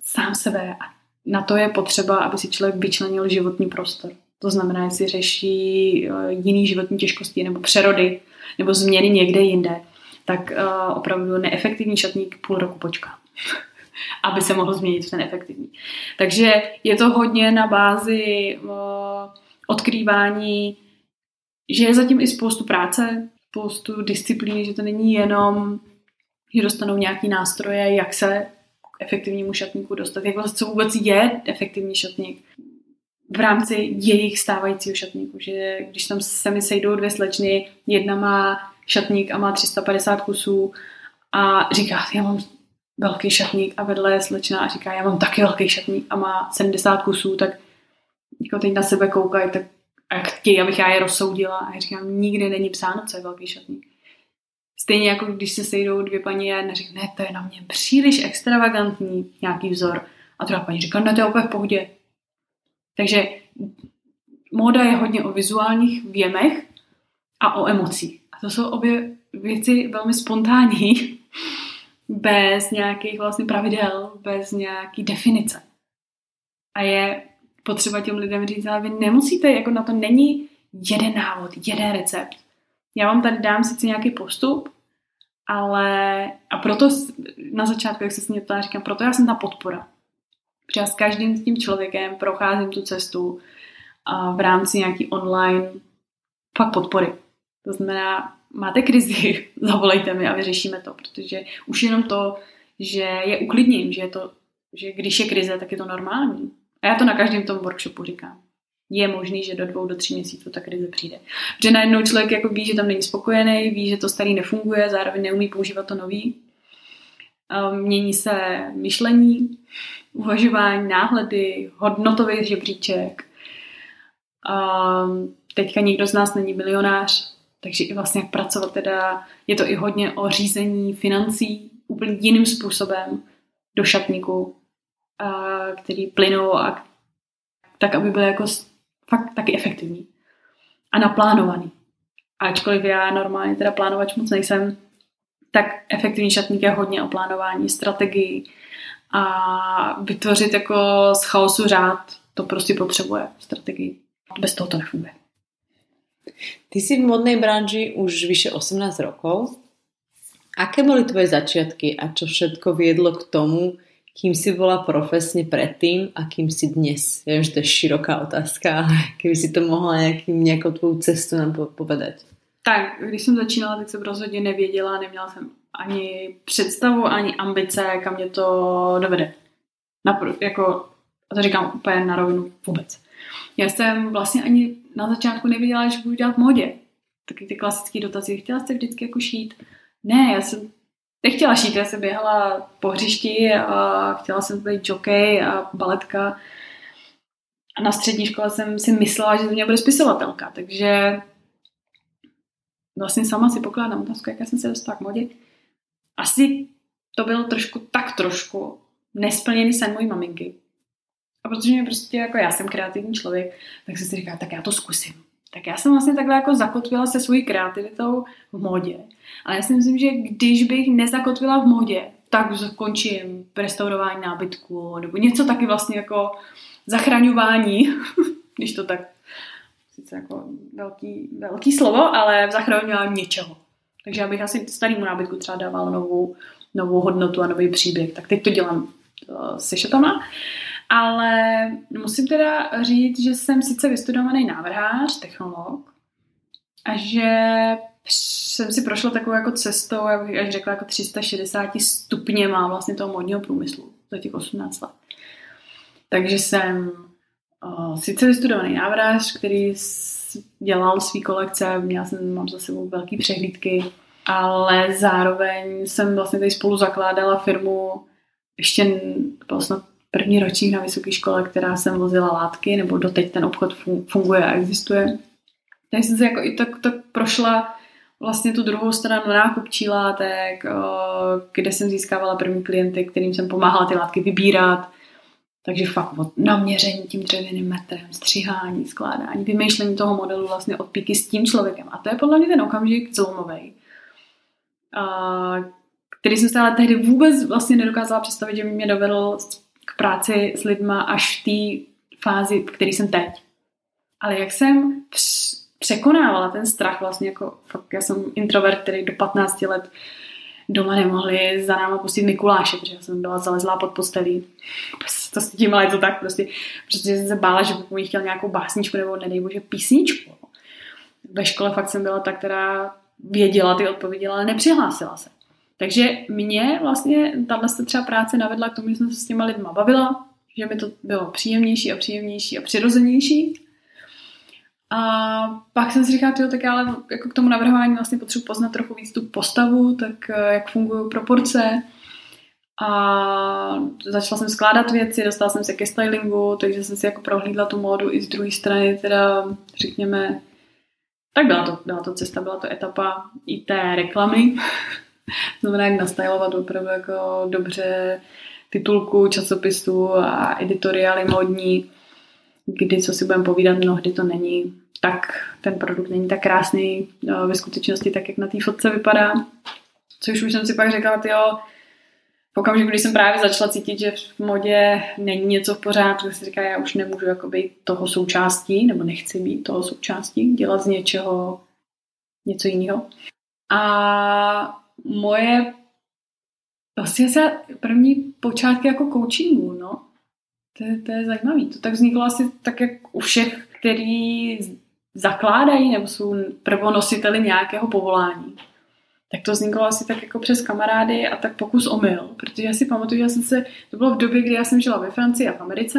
sám sebe. A na to je potřeba, aby si člověk vyčlenil životní prostor. To znamená, jestli řeší jiný životní těžkosti nebo přerody nebo změny někde jinde, tak opravdu neefektivní šatník půl roku počká, aby se mohl změnit v ten efektivní. Takže je to hodně na bázi odkrývání, že je zatím i spoustu práce, spoustu disciplíny, že to není jenom, že dostanou nějaký nástroje, jak se k efektivnímu šatníku dostat, jak vlastně co vůbec je efektivní šatník v rámci jejich stávajícího šatníku, že když tam se mi sejdou 2 slečny, jedna má šatník a má 350 kusů a říká, já mám velký šatník a vedle je slečna a říká, já mám taky velký šatník a má 70 kusů, tak jako teď na sebe koukají, tak a chtějí, abych já je rozsoudila. A já říkám, nikde není psáno, co je velký šatník. Stejně jako když se sejdou 2 paní a jedna říká, ne, to je na mě příliš extravagantní nějaký vzor. A druhá paní říká, ne, to je úplně v pohodě. Takže móda je hodně o vizuálních věmech a o emocích. A to jsou obě věci velmi spontánní, bez nějakých vlastně pravidel, bez nějaký definice. A je potřeba těm lidem říct, ale vy nemusíte, jako na to není jeden návod, jeden recept. Já vám tady dám sice nějaký postup, ale a proto na začátku, jak se s mě ptala, říkám, proto já jsem ta podpora. Protože já s každým s tím člověkem procházím tu cestu v rámci nějaký online fakt podpory. To znamená, máte krizi, zavolejte mi a vyřešíme to, protože už jenom to, že je uklidním, že když je krize, tak je to normální. A já to na každém tom workshopu říkám. Je možný, že do 2 do 3 měsíců ta krize přijde. Protože najednou člověk jako ví, že tam není spokojený, ví, že to starý nefunguje, zároveň neumí používat to nový. Mění se myšlení, uvažování, náhledy, hodnotový žebříček. Teďka nikdo z nás není milionář, takže i vlastně jak pracovat teda, je to i hodně o řízení financí úplně jiným způsobem do šatníku, který plynou a tak, aby byl jako fakt taky efektivní a naplánovaný. Ačkoliv já normálně teda plánovač moc nejsem, tak efektivní šatník je hodně o plánování, strategii a vytvořit jako z chaosu řád, to prostě potřebuje strategii. Bez toho to nefunguje. Ty si v modnej branži už vyše 18 rokov. Aké boli tvoje začiatky a čo všetko viedlo k tomu, kým si bola profesne predtým a kým si dnes? Ja viem, že to je široká otázka, ale keby si to mohla nejakou tvou cestu nám povedať. Tak, když jsem začínala, tak jsem rozhodně nevěděla, neměla jsem ani představu, ani ambice, kam mě to dovede. A to říkám úplně na rovinu vůbec. Já jsem vlastně ani na začátku nevěděla, že budu dělat v modě. Taky ty klasické dotazy, chtěla jste vždycky jako šít? Ne, já jsem nechtěla šít, já jsem běhala po hřišti a chtěla jsem být jockey a baletka. A na střední škole jsem si myslela, že to mě bude spisovatelka, takže vlastně sama si pokládám otázku, jak já jsem se dostala k modě. Asi to bylo trošku nesplněný sen mojí maminky. A protože mě prostě, jako já jsem kreativní člověk, tak jsem si říkala, tak já to zkusím. Tak já jsem vlastně takhle jako zakotvila se svojí kreativitou v modě. Ale já si myslím, že když bych nezakotvila v modě, tak skončím v restaurování nábytku nebo něco taky vlastně jako zachraňování, když to tak, sice jako velký slovo, ale v zachraňování něčeho. Takže já bych asi starému nábytku třeba dávala novou hodnotu a nový příběh. Tak teď to dělám se šatama. Ale musím teda říct, že jsem sice vystudovaný návrhář, technolog a že jsem si prošla takovou jako cestou, já bych až řekla jako 360 stupněma vlastně toho modního průmyslu za těch 18 let. Takže jsem sice vystudovaný návrhář, který dělal svý kolekce, mám za sebou velký přehlídky, ale zároveň jsem vlastně tady spolu zakládala firmu ještě vlastně první ročník na vysoké škole, která jsem vozila látky, nebo doteď ten obchod funguje a existuje. Takže jsem se jako i tak prošla vlastně tu druhou stranu nákupčí látek, kde jsem získávala první klienty, kterým jsem pomáhala ty látky vybírat. Takže fakt od naměření tím dřevěným metrem, stříhání, skládání, vymýšlení toho modelu vlastně od píky s tím člověkem. A to je podle mě ten okamžik zlomovej. Který jsem se ale tehdy vůbec vlastně nedokázala představit, že mě dovedl k práci s lidma až v té fázi, v které jsem teď. Ale jak jsem překonávala ten strach, vlastně jako fakt já jsem introvert, který do 15 let doma nemohli za náma pustit Mikuláše, protože já jsem byla zalezlá pod postelí. To s tím, ale je to tak prostě, protože jsem se bála, že bych chtěla nějakou básničku nebo nedej bože písničku. Ve škole fakt jsem byla ta, která věděla ty odpovědi, ale nepřihlásila se. Takže mě vlastně tahle třeba práce navedla k tomu, že jsem se s těma lidma bavila, že mi to bylo příjemnější a přirozenější. A pak jsem si říkala, tak ale jako k tomu navrhování vlastně potřebuji poznat trochu víc tu postavu, tak jak fungují proporce. A začala jsem skládat věci, dostala jsem se ke stylingu, takže jsem si jako prohlídla tu módu i z druhé strany, teda řekněme, tak byla to cesta, byla to etapa i té reklamy. Znamená, jak nastylovat opravdu jako dobře titulku, časopisu a editoriály módní, kdy, co si budeme povídat, mnohdy to není tak, ten produkt není tak krásný ve skutečnosti, tak jak na té fotce vypadá. Což už jsem si pak řekla, v okamžiku, když jsem právě začala cítit, že v modě není něco v pořádku, tak si říká, já už nemůžu jakoby toho součástí, nebo nechci být toho součástí, dělat z něčeho něco jiného. A moje vlastně se první počátky jako coachingu, no. To je zajímavé. To tak vzniklo asi tak, jak u všech, který zakládají nebo jsou prvonositeli nějakého povolání. Tak to vzniklo asi tak jako přes kamarády a tak pokus omyl. Protože já si pamatuju, to bylo v době, kdy já jsem žila ve Francii a v Americe.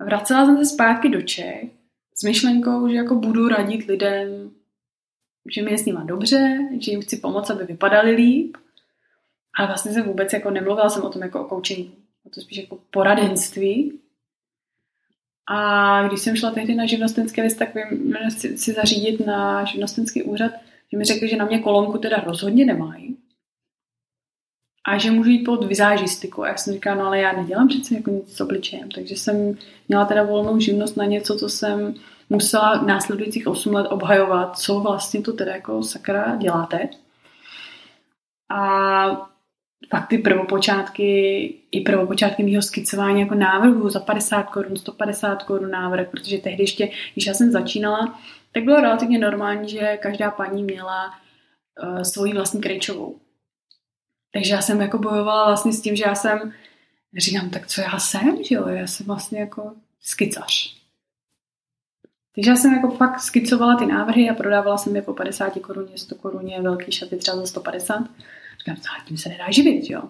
A vracela jsem se zpátky do Čech s myšlenkou, že jako budu radit lidem, že mi je s nima dobře, že jim chci pomoct, aby vypadali líp. Ale vlastně jsem vůbec jako nemluvila jsem o tom jako o coachingu. to spíš jako poradenství. A když jsem šla tehdy na živnostenský list, tak vím, si zařídit na živnostenský úřad, že mi řekli, že na mě kolonku teda rozhodně nemají. A že můžu jít pod vizážistiku. A já jsem říkala, no ale já nedělám přece jako nic s obličejem. Takže jsem měla teda volnou živnost na něco, co jsem musela následujících 8 let obhajovat, co vlastně to teda jako sakra děláte. A fakt ty prvopočátky mýho skicování jako návrhu za 50 Kč, 150 Kč návrh, protože tehdy ještě, když já jsem začínala, tak bylo relativně normální, že každá paní měla svoji vlastní krejčovou. Takže já jsem jako bojovala vlastně s tím, že já jsem, říkám, tak co já jsem, že jo, já jsem vlastně jako skicař. Takže já jsem jako fakt skicovala ty návrhy a prodávala jsem je po 50 Kč, 100 Kč, velký šaty třeba za 150 Kč. Říkám, tím se nedá živit, jo.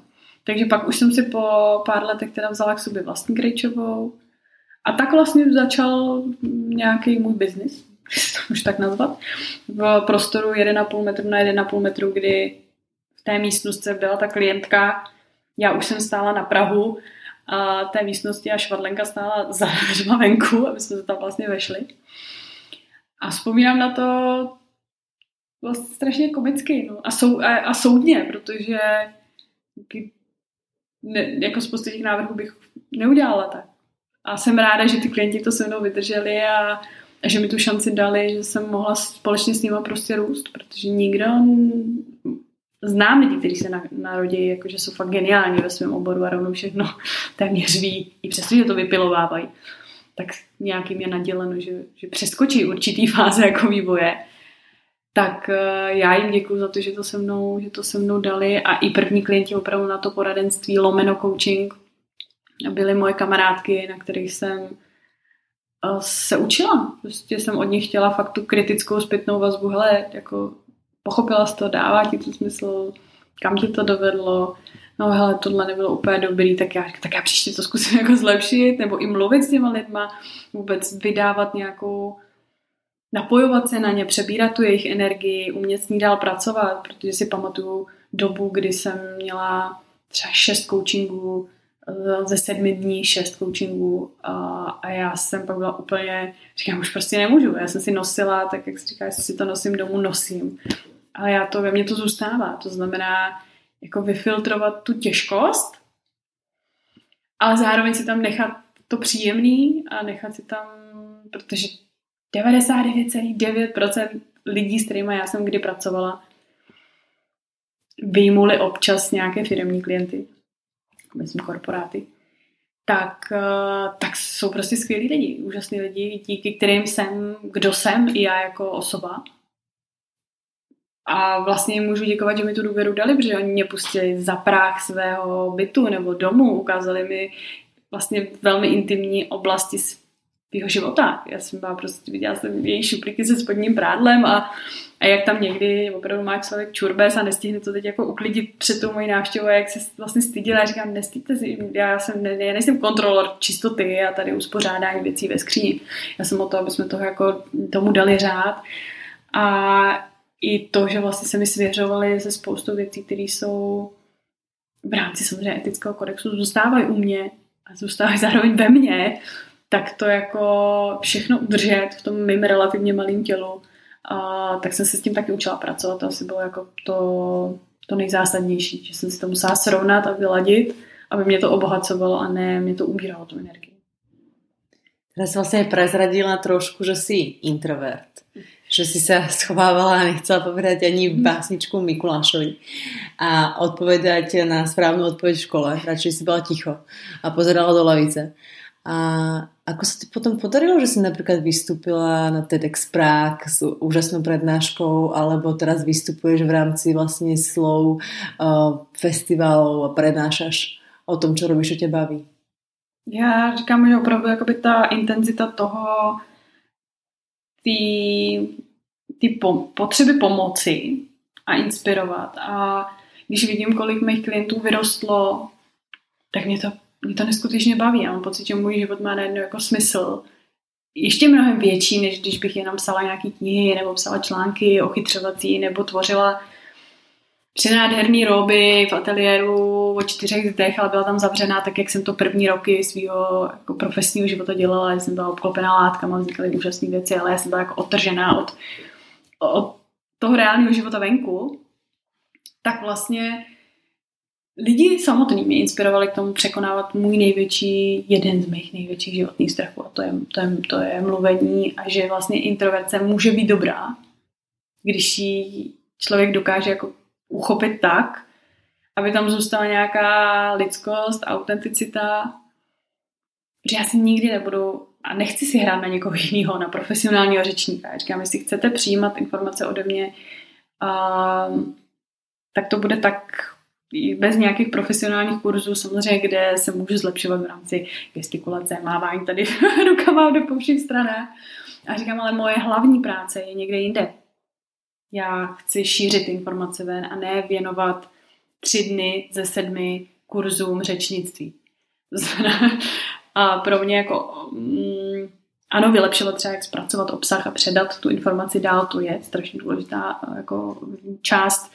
Takže pak už jsem si po pár letech teda vzala k sobě vlastní krejčovou a tak vlastně začal nějaký můj biznis, jestli to můžu tak nazvat, v prostoru 1,5 metru na 1,5 metru, kdy v té místnostce byla ta klientka, já už jsem stála na prahu a té místnosti a švadlenka stála za dveřma venku, aby jsme se tam vlastně vešli. A vzpomínám na to vlastně strašně komicky, no. A soudně, protože jako spoustu těch návrhů bych neudělala tak. A jsem ráda, že ty klienti to se mnou vydrželi a že mi tu šanci dali, že jsem mohla společně s nima prostě růst, protože nikdo... Znám lidi, kteří se narodí, jakože jsou fakt geniální ve svém oboru a rovnou všechno téměř ví, i přestože to vypilovávají, tak nějakým je naděleno, že přeskočí určitý fáze jako vývoje. Tak já jim děkuju za to, že to se mnou dali a i první klienti opravdu na to poradenství, lomeno coaching, byly moje kamarádky, na kterých jsem se učila. Prostě jsem od nich chtěla fakt tu kritickou zpětnou vazbu, hele, jako pochopila jsi to, dává ti to smysl, kam ti to dovedlo, no hele, tohle nebylo úplně dobrý, tak já příště to zkusím jako zlepšit, nebo i mluvit s těma lidma, vůbec vydávat nějakou, napojovat se na ně, přebírat tu jejich energii, umět s ní dál pracovat, protože si pamatuju dobu, kdy jsem měla třeba 6 coachingů, ze 7 dní 6 coachingů a já jsem pak byla úplně, říkám, už prostě nemůžu, já jsem si nosila, tak jak se říká, jestli si to nosím domů, nosím. Ale já to, ve mně to zůstává, to znamená jako vyfiltrovat tu těžkost, ale zároveň si tam nechat to příjemný a nechat si tam, protože 99,9% lidí, s kterými já jsem kdy pracovala, vyjmuli občas nějaké firemní klienty, myslím korporáty, tak jsou prostě skvělí lidi, úžasní lidi, díky kterým jsem, kdo jsem i já jako osoba. A vlastně jim můžu děkovat, že mi tu důvěru dali, protože oni mě pustili za práh svého bytu nebo domu, ukázali mi vlastně velmi intimní oblasti svého života. Já jsem byla prostě, viděla jsem její šuplíky se spodním prádlem a jak tam někdy opravdu má člověk čurbes a nestihne to teď jako uklidit před tou mojí návštěvou, jak se vlastně stydila a říkám, nestýďte si, já nejsem kontrolor čistoty a tady uspořádání věcí ve skříni. Já jsem o to, aby jsme toho jako tomu dali řád a i to, že vlastně se mi svěřovaly se spoustou věcí, které jsou v rámci samozřejmě etického kodexu, zůstávají u mě a zůstávají zároveň ve mně, tak to jako všechno udržet v tom mým relativně malým tělu. A tak jsem se s tím taky učila pracovat. To asi bylo jako to nejzásadnější, že jsem si to musela srovnat a vyladit, aby mě to obohacovalo a ne mě to ubíralo tu energii. Teraz som vlastne prezradila trošku, že si introvert. Že si sa schovávala a nechcela povedať ani básničku Mikulášovi a odpovedať na správnu odpoveď v škole. Radšej si bola ticho a pozerala do lavice. A ako sa ti potom podarilo, že si napríklad vystúpila na TEDxPrag s úžasnou prednáškou, alebo teraz vystupuješ v rámci vlastne slov festivalov a prednášaš o tom, čo robíš, čo ťa baví? Ja říkám, že opravdu jakoby tá intenzita toho potřeby pomoci a inspirovat. A když vidím, kolik mých klientů vyrostlo, tak mě to neskutečně baví. Já mám pocit, že můj život má najednou jako smysl. Ještě mnohem větší, než když bych jenom psala nějaký knihy, nebo psala články ochytřovací, nebo tvořila přenádherný roby v ateliéru o 4 zdech, ale byla tam zavřená tak, jak jsem to první roky svého jako profesního života dělala, že jsem byla obklopená látkama, vznikaly úžasné věci, ale já jsem byla jako odtržená od toho reálného života venku. Tak vlastně lidi samotní mě inspirovali k tomu překonávat můj největší, jeden z mých největších životních strachů, a to je mluvení, a že vlastně introverce může být dobrá, když ji člověk dokáže jako uchopit tak, aby tam zůstala nějaká lidskost, autenticita. Protože já si nikdy nebudu a nechci si hrát na někoho jiného, na profesionálního řečníka. Já říkám, jestli chcete přijímat informace ode mě, tak to bude tak bez nějakých profesionálních kurzů, samozřejmě, kde se můžu zlepšovat v rámci gestikulace, mávání tady rukama po všech stranách. A říkám, ale moje hlavní práce je někde jinde. Já chci šířit informace ven a ne věnovat 3 dny ze 7 kurzům řečnictví. A pro mě jako ano, vylepšovat třeba, jak zpracovat obsah a předat tu informaci dál, to je strašně důležitá jako část,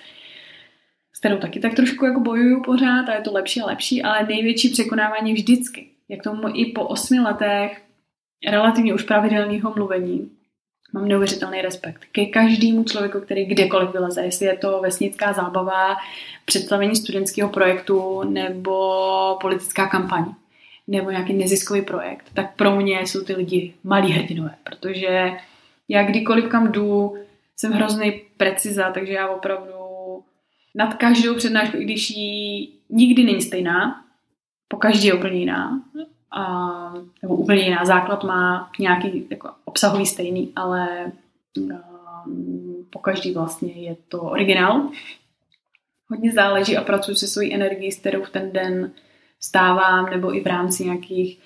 s kterou taky tak trošku jako bojuju pořád, a je to lepší a lepší, ale největší překonávání vždycky, jak tomu i po 8 letech relativně už pravidelného mluvení, mám neuvěřitelný respekt ke každému člověku, který kdekoliv vyleze, jestli je to vesnická zábava, představení studentského projektu nebo politická kampaň nebo nějaký neziskový projekt, tak pro mě jsou ty lidi malí hrdinové, protože já kdykoliv kam jdu, jsem hrozný preciza, takže já opravdu nad každou přednášku, i když jí nikdy není stejná, po každý je úplně jiná, nebo úplně jiná, základ má nějaký jako obsahový stejný, ale po každý vlastně je to originál. Hodně záleží a pracuji se svojí energií, s kterou v ten den vstávám, nebo i v rámci nějakých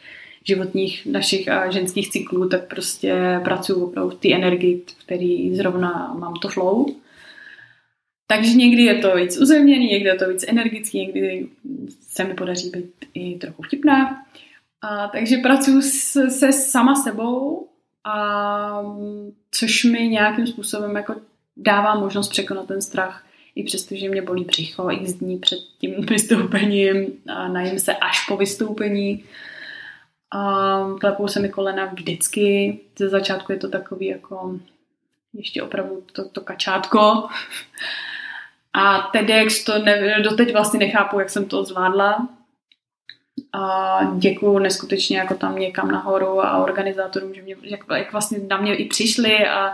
životních našich a ženských cyklů, tak prostě pracuji opravdu v té energii, v které zrovna mám to flow. Takže někdy je to víc uzemněný, někdy je to víc energický, někdy se mi podaří být i trochu vtipná. Takže pracuji se sama sebou, což mi nějakým způsobem jako dává možnost překonat ten strach, i přestože mě bolí břicho x dní před tím vystoupením, najím se až po vystoupení. Klepou se mi kolena vždycky, ze začátku je to takový jako ještě opravdu to kačátko. A TEDx doteď vlastně nechápu, jak jsem to zvládla. A děkuju neskutečně jako tam někam nahoru a organizátorům, že mě, jak vlastně na mě i přišli a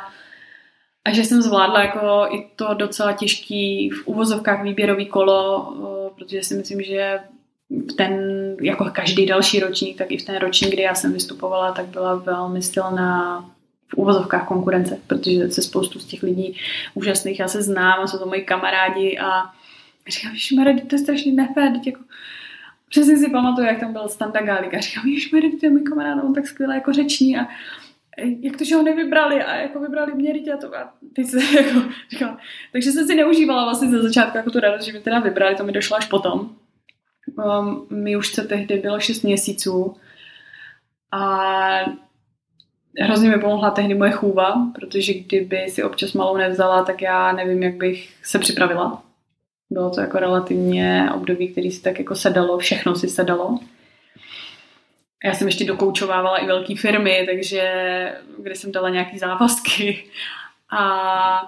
že jsem zvládla jako i to docela těžký v uvozovkách výběrový kolo, protože si myslím, že jako každý další ročník, tak i v ten ročník, kdy já jsem vystupovala, tak byla velmi silná v uvozovkách konkurence, protože se spoustu z těch lidí úžasných já se znám a jsou to moji kamarádi a říkám, ježišmarja, to je strašně nefér, jako přesně si pamatuju, jak tam byl Standa Gálik a říkám, ježišmarja, to je můj kamarád, on tak skvěle jako řeční a jak to, že ho nevybrali a jako vybrali mě, a teď se jako říkám, takže jsem si neužívala vlastně ze začátku jako tu radost, že mě teda vybrali, to mi došlo až potom. Mi už se tehdy bylo 6 měsíců a hrozně mi pomohla tehdy moje chůva, protože kdyby si občas malou nevzala, tak já nevím, jak bych se připravila. Bylo to jako relativně období, který si tak jako sedalo, všechno si sedalo. Já jsem ještě dokoučovávala i velké firmy, takže kde jsem dala nějaký závazky. A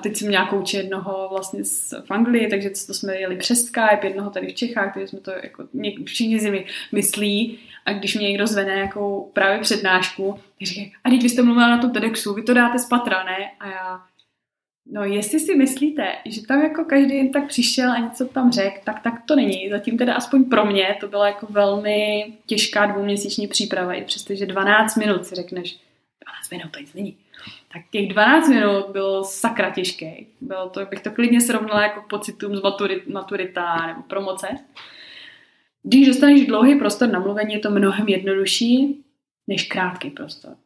teď jsem měla kouče jednoho vlastně v Anglii, takže to jsme jeli přes Skype, jednoho tady v Čechách, takže jsme to jako všichni si myslí. A když mě někdo zvene nějakou právě přednášku, tak říkají, a teď vy jste mluvila na tom TEDxu, vy to dáte z patra, ne? A já, no jestli si myslíte, že tam jako každý jen tak přišel a něco tam řekl, tak to není. Zatím teda aspoň pro mě to byla jako velmi těžká 2měsíční příprava, i přestože 12 minut si řekneš, 12 minut to nic není. Tak těch 12 minut bylo sakra těžké. Bylo to, bych to klidně srovnala jako k pocitům z maturita nebo promoce. Když dostaneš dlouhý prostor na mluvení, je to mnohem jednodušší než krátký prostor.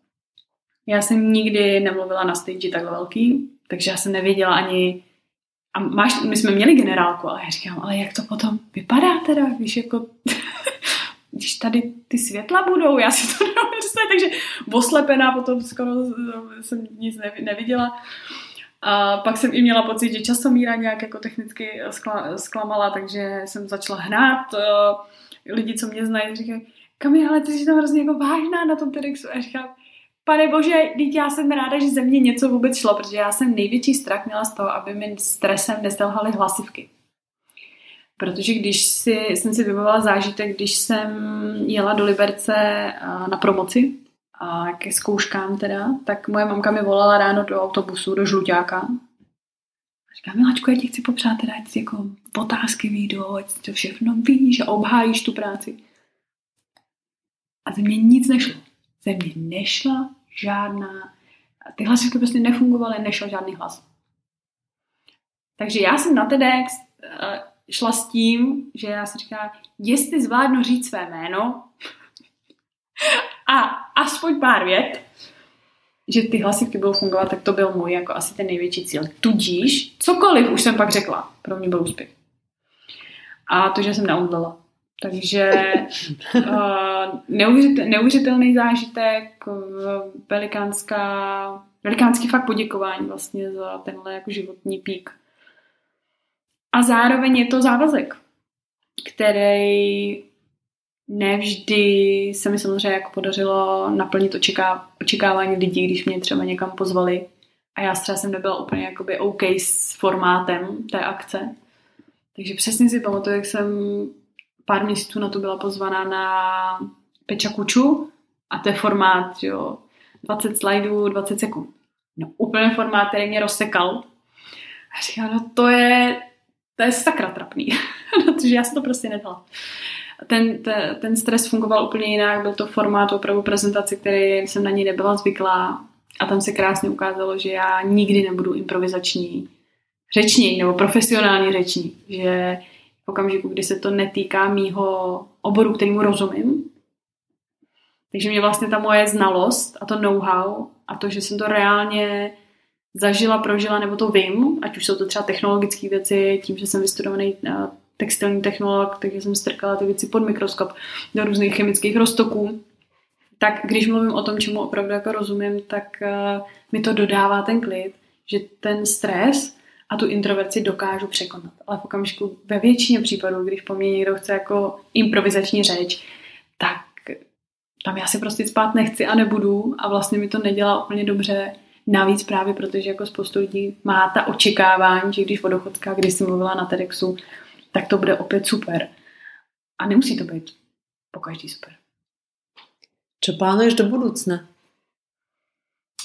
Já jsem nikdy nemluvila na stage takhle velký, takže já jsem nevěděla ani... my jsme měli generálku, ale já říkám, ale jak to potom vypadá teda, víš, jako... když tady ty světla budou, já si to neuvěřím, takže oslepená potom skoro jsem nic neviděla. A pak jsem i měla pocit, že časomíra nějak jako technicky zklamala, takže jsem začala hrát. Lidi, co mě znají, říkají, Kamila, ale ty jsi tam hrozně jako vážná na tom TEDxu. A říkám, pane bože, dítě, já jsem ráda, že ze mě něco vůbec šlo, protože já jsem největší strach měla z toho, aby mi stresem nestelhaly hlasivky. Protože jsem si vybavila zážitek, když jsem jela do Liberce na promoci a ke zkouškám teda, tak moje mamka mi volala ráno do autobusu, do žluťáka. A říká, Miláčko, já ti chci popřát teda, ať si jako otázky výjdou, ať to všechno víš a obhájíš tu práci. A ze mě nic nešlo. Ze mě nešla žádná, ty hlasivky prostě nefungovaly, nešel žádný hlas. Takže já jsem na TEDx šla s tím, že já si říkala, jestli zvládnu říct své jméno a aspoň pár vět, že ty hlasivky budou fungovat, tak to byl můj jako asi ten největší cíl. Tudíž cokoliv už jsem pak řekla, pro mě byl úspěch. A to, že jsem neomdlela. Takže neuvěřitelný zážitek, velikánský fakt poděkování vlastně za tenhle jako životní pík. A zároveň je to závazek, který nevždy se mi samozřejmě jako podařilo naplnit očekávání lidí, když mě třeba někam pozvali. A já třeba jsem nebyla úplně jakoby OK s formátem té akce. Takže přesně si pamatuju, jak jsem pár měsíců na to byla pozvaná na Pečakuču a to je formát, jo, 20 slajdů, 20 sekund. No úplně formát, který mě rozsekal. A říkám, no to je sakra trapný, protože já jsem to prostě nedala. Ten stres fungoval úplně jinak, byl to formát opravdu prezentace, který jsem na ní nebyla zvyklá a tam se krásně ukázalo, že já nikdy nebudu improvizační řečník nebo profesionální řečník, že v okamžiku, kdy se to netýká mýho oboru, kterýmu rozumím, takže mě vlastně ta moje znalost a to know-how a to, že jsem to reálně zažila, prožila, nebo to vím, ať už jsou to třeba technologické věci, tím, že jsem vystudovaný textilní technolog, takže jsem strkala ty věci pod mikroskop do různých chemických roztoků, tak když mluvím o tom, čemu opravdu jako rozumím, tak mi to dodává ten klid, že ten stres a tu introverci dokážu překonat. Ale v okamžiku ve většině případů, když po mně někdo chce jako improvizační řeč, tak tam já se prostě spát nechci a nebudu a vlastně mi to nedělá úplně dobře. Navíc právě protože jako spoustu lidí má ta očekávání, že když Vodochodská, když jsem mluvila na TEDxu, tak to bude opět super. A nemusí to být pokaždý super. Co plánuješ do budoucna?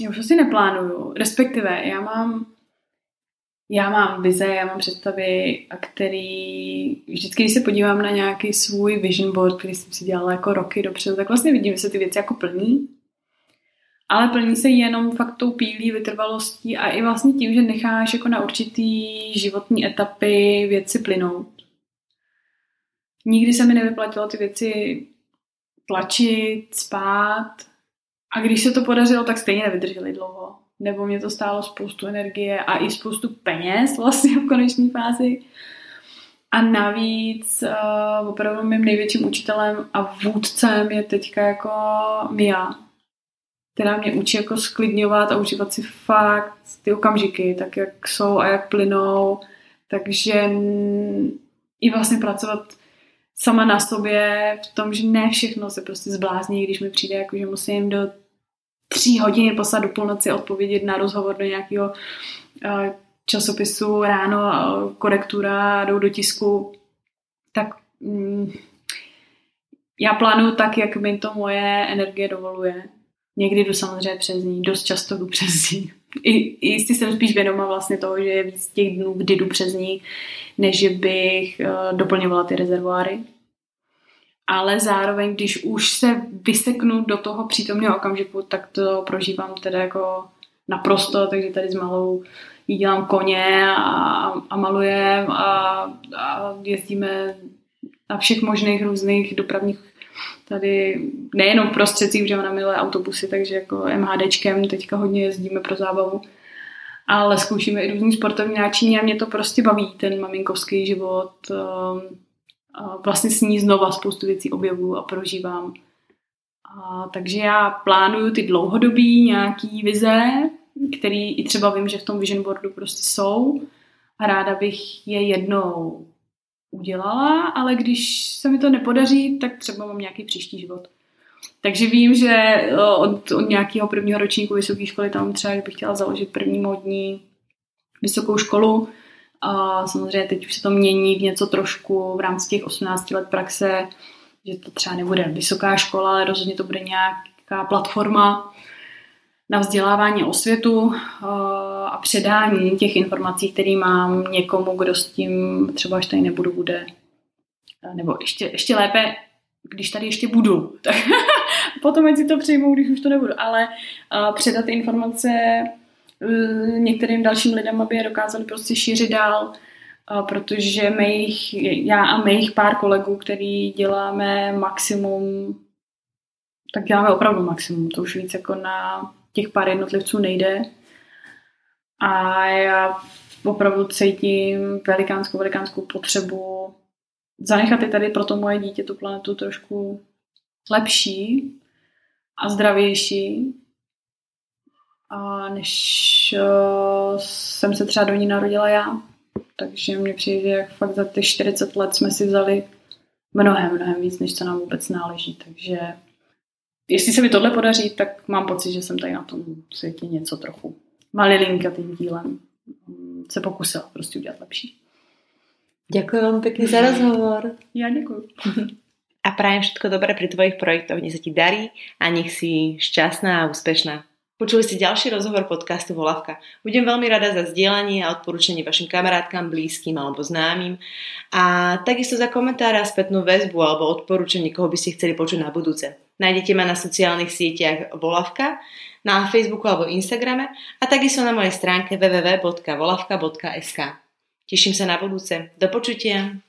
Já už asi neplánuju. Respektive, já mám vize, já mám představy, a který vždycky, když se podívám na nějaký svůj vision board, který jsem si dělala jako roky dopředu, tak vlastně vidím, že se ty věci jako plní. Ale plní se jenom fakt tou pílí, vytrvalostí a i vlastně tím, že necháš jako na určitý životní etapy věci plynout. Nikdy se mi nevyplatilo ty věci tlačit, spát a když se to podařilo, tak stejně nevydrželi dlouho. Nebo mě to stálo spoustu energie a i spoustu peněz vlastně v konečné fázi. A navíc opravdu mým největším učitelem a vůdcem je teďka jako Mia, která mě učí jako sklidňovat a užívat si fakt ty okamžiky, tak jak jsou a jak plynou. Takže i vlastně pracovat sama na sobě v tom, že ne všechno se prostě zblázní, když mi přijde, jako že musím do 3 hodiny poslat do půlnoci odpovědět na rozhovor do nějakého časopisu, ráno korektura, jdou do tisku. Tak já plánuju tak, jak mi to moje energie dovoluje. Někdy jdu samozřejmě přes ní, dost často jdu přes ní. I jestli jsem spíš vědoma vlastně toho, že je víc těch dnů, kdy jdu přes ní, než bych doplňovala ty rezervoáry. Ale zároveň, když už se vyseknu do toho přítomného okamžiku, tak to prožívám teda jako naprosto, takže tady s malou jí dělám koně a malujem a jezdíme na všech možných různých dopravních tady nejenom v prostředcích, protože ona miluje autobusy, takže jako MHDčkem teďka hodně jezdíme pro zábavu. Ale zkoušíme i různý sportovní náčiní a mě to prostě baví, ten maminkovský život. Vlastně s ní znova spoustu věcí objevuju a prožívám. Takže já plánuju ty dlouhodobý nějaký vize který i třeba vím, že v tom vision boardu prostě jsou a ráda bych je jednou udělala, ale když se mi to nepodaří, tak třeba mám nějaký příští život. Takže vím, že od nějakého prvního ročníku vysoké školy tam třeba, kdybych chtěla založit první módní vysokou školu. A samozřejmě teď už se to mění v něco trošku v rámci těch 18 let praxe, že to třeba nebude vysoká škola, ale rozhodně to bude nějaká platforma na vzdělávání o světu a předání těch informací, které mám někomu, kdo s tím třeba až tady nebudu, bude. Nebo ještě lépe, když tady ještě budu. Tak potom, ať si to přejmou, když už to nebudu. Ale předat informace některým dalším lidem, aby je dokázali prostě šířit dál, protože já a mých pár kolegů, který děláme maximum, tak děláme opravdu maximum. To už víc jako na těch pár jednotlivců nejde. A já opravdu cítím velikánskou potřebu zanechat i tady pro to moje dítě tu planetu trošku lepší a zdravější, a než jsem se třeba do ní narodila já. Takže mně přijde, že fakt za ty 40 let jsme si vzali mnohem víc, než co nám vůbec náleží. Takže jestli se mi tohle podaří, tak mám pocit, že jsem tady na tom světě něco trochu malinkatým dílem se pokusila prostě udělat lepší. Ďakujem vám pekne za rozhovor. Ja ďakujem. A prajem všetko dobré pri tvojich projektoch. Nech sa ti darí a nech si šťastná a úspešná. Počuli ste ďalší rozhovor podcastu Volavka. Budem veľmi rada za zdieľanie a odporúčanie vašim kamarátkam, blízkym alebo známym. A takisto za komentára, spätnú väzbu alebo odporúčanie, koho by ste chceli počuť na budúce. Nájdete ma na sociálnych sieťach Volavka, na Facebooku alebo Instagrame a takisto na mojej stránke www.volavka.sk. Teším sa na budúce. Do počutia.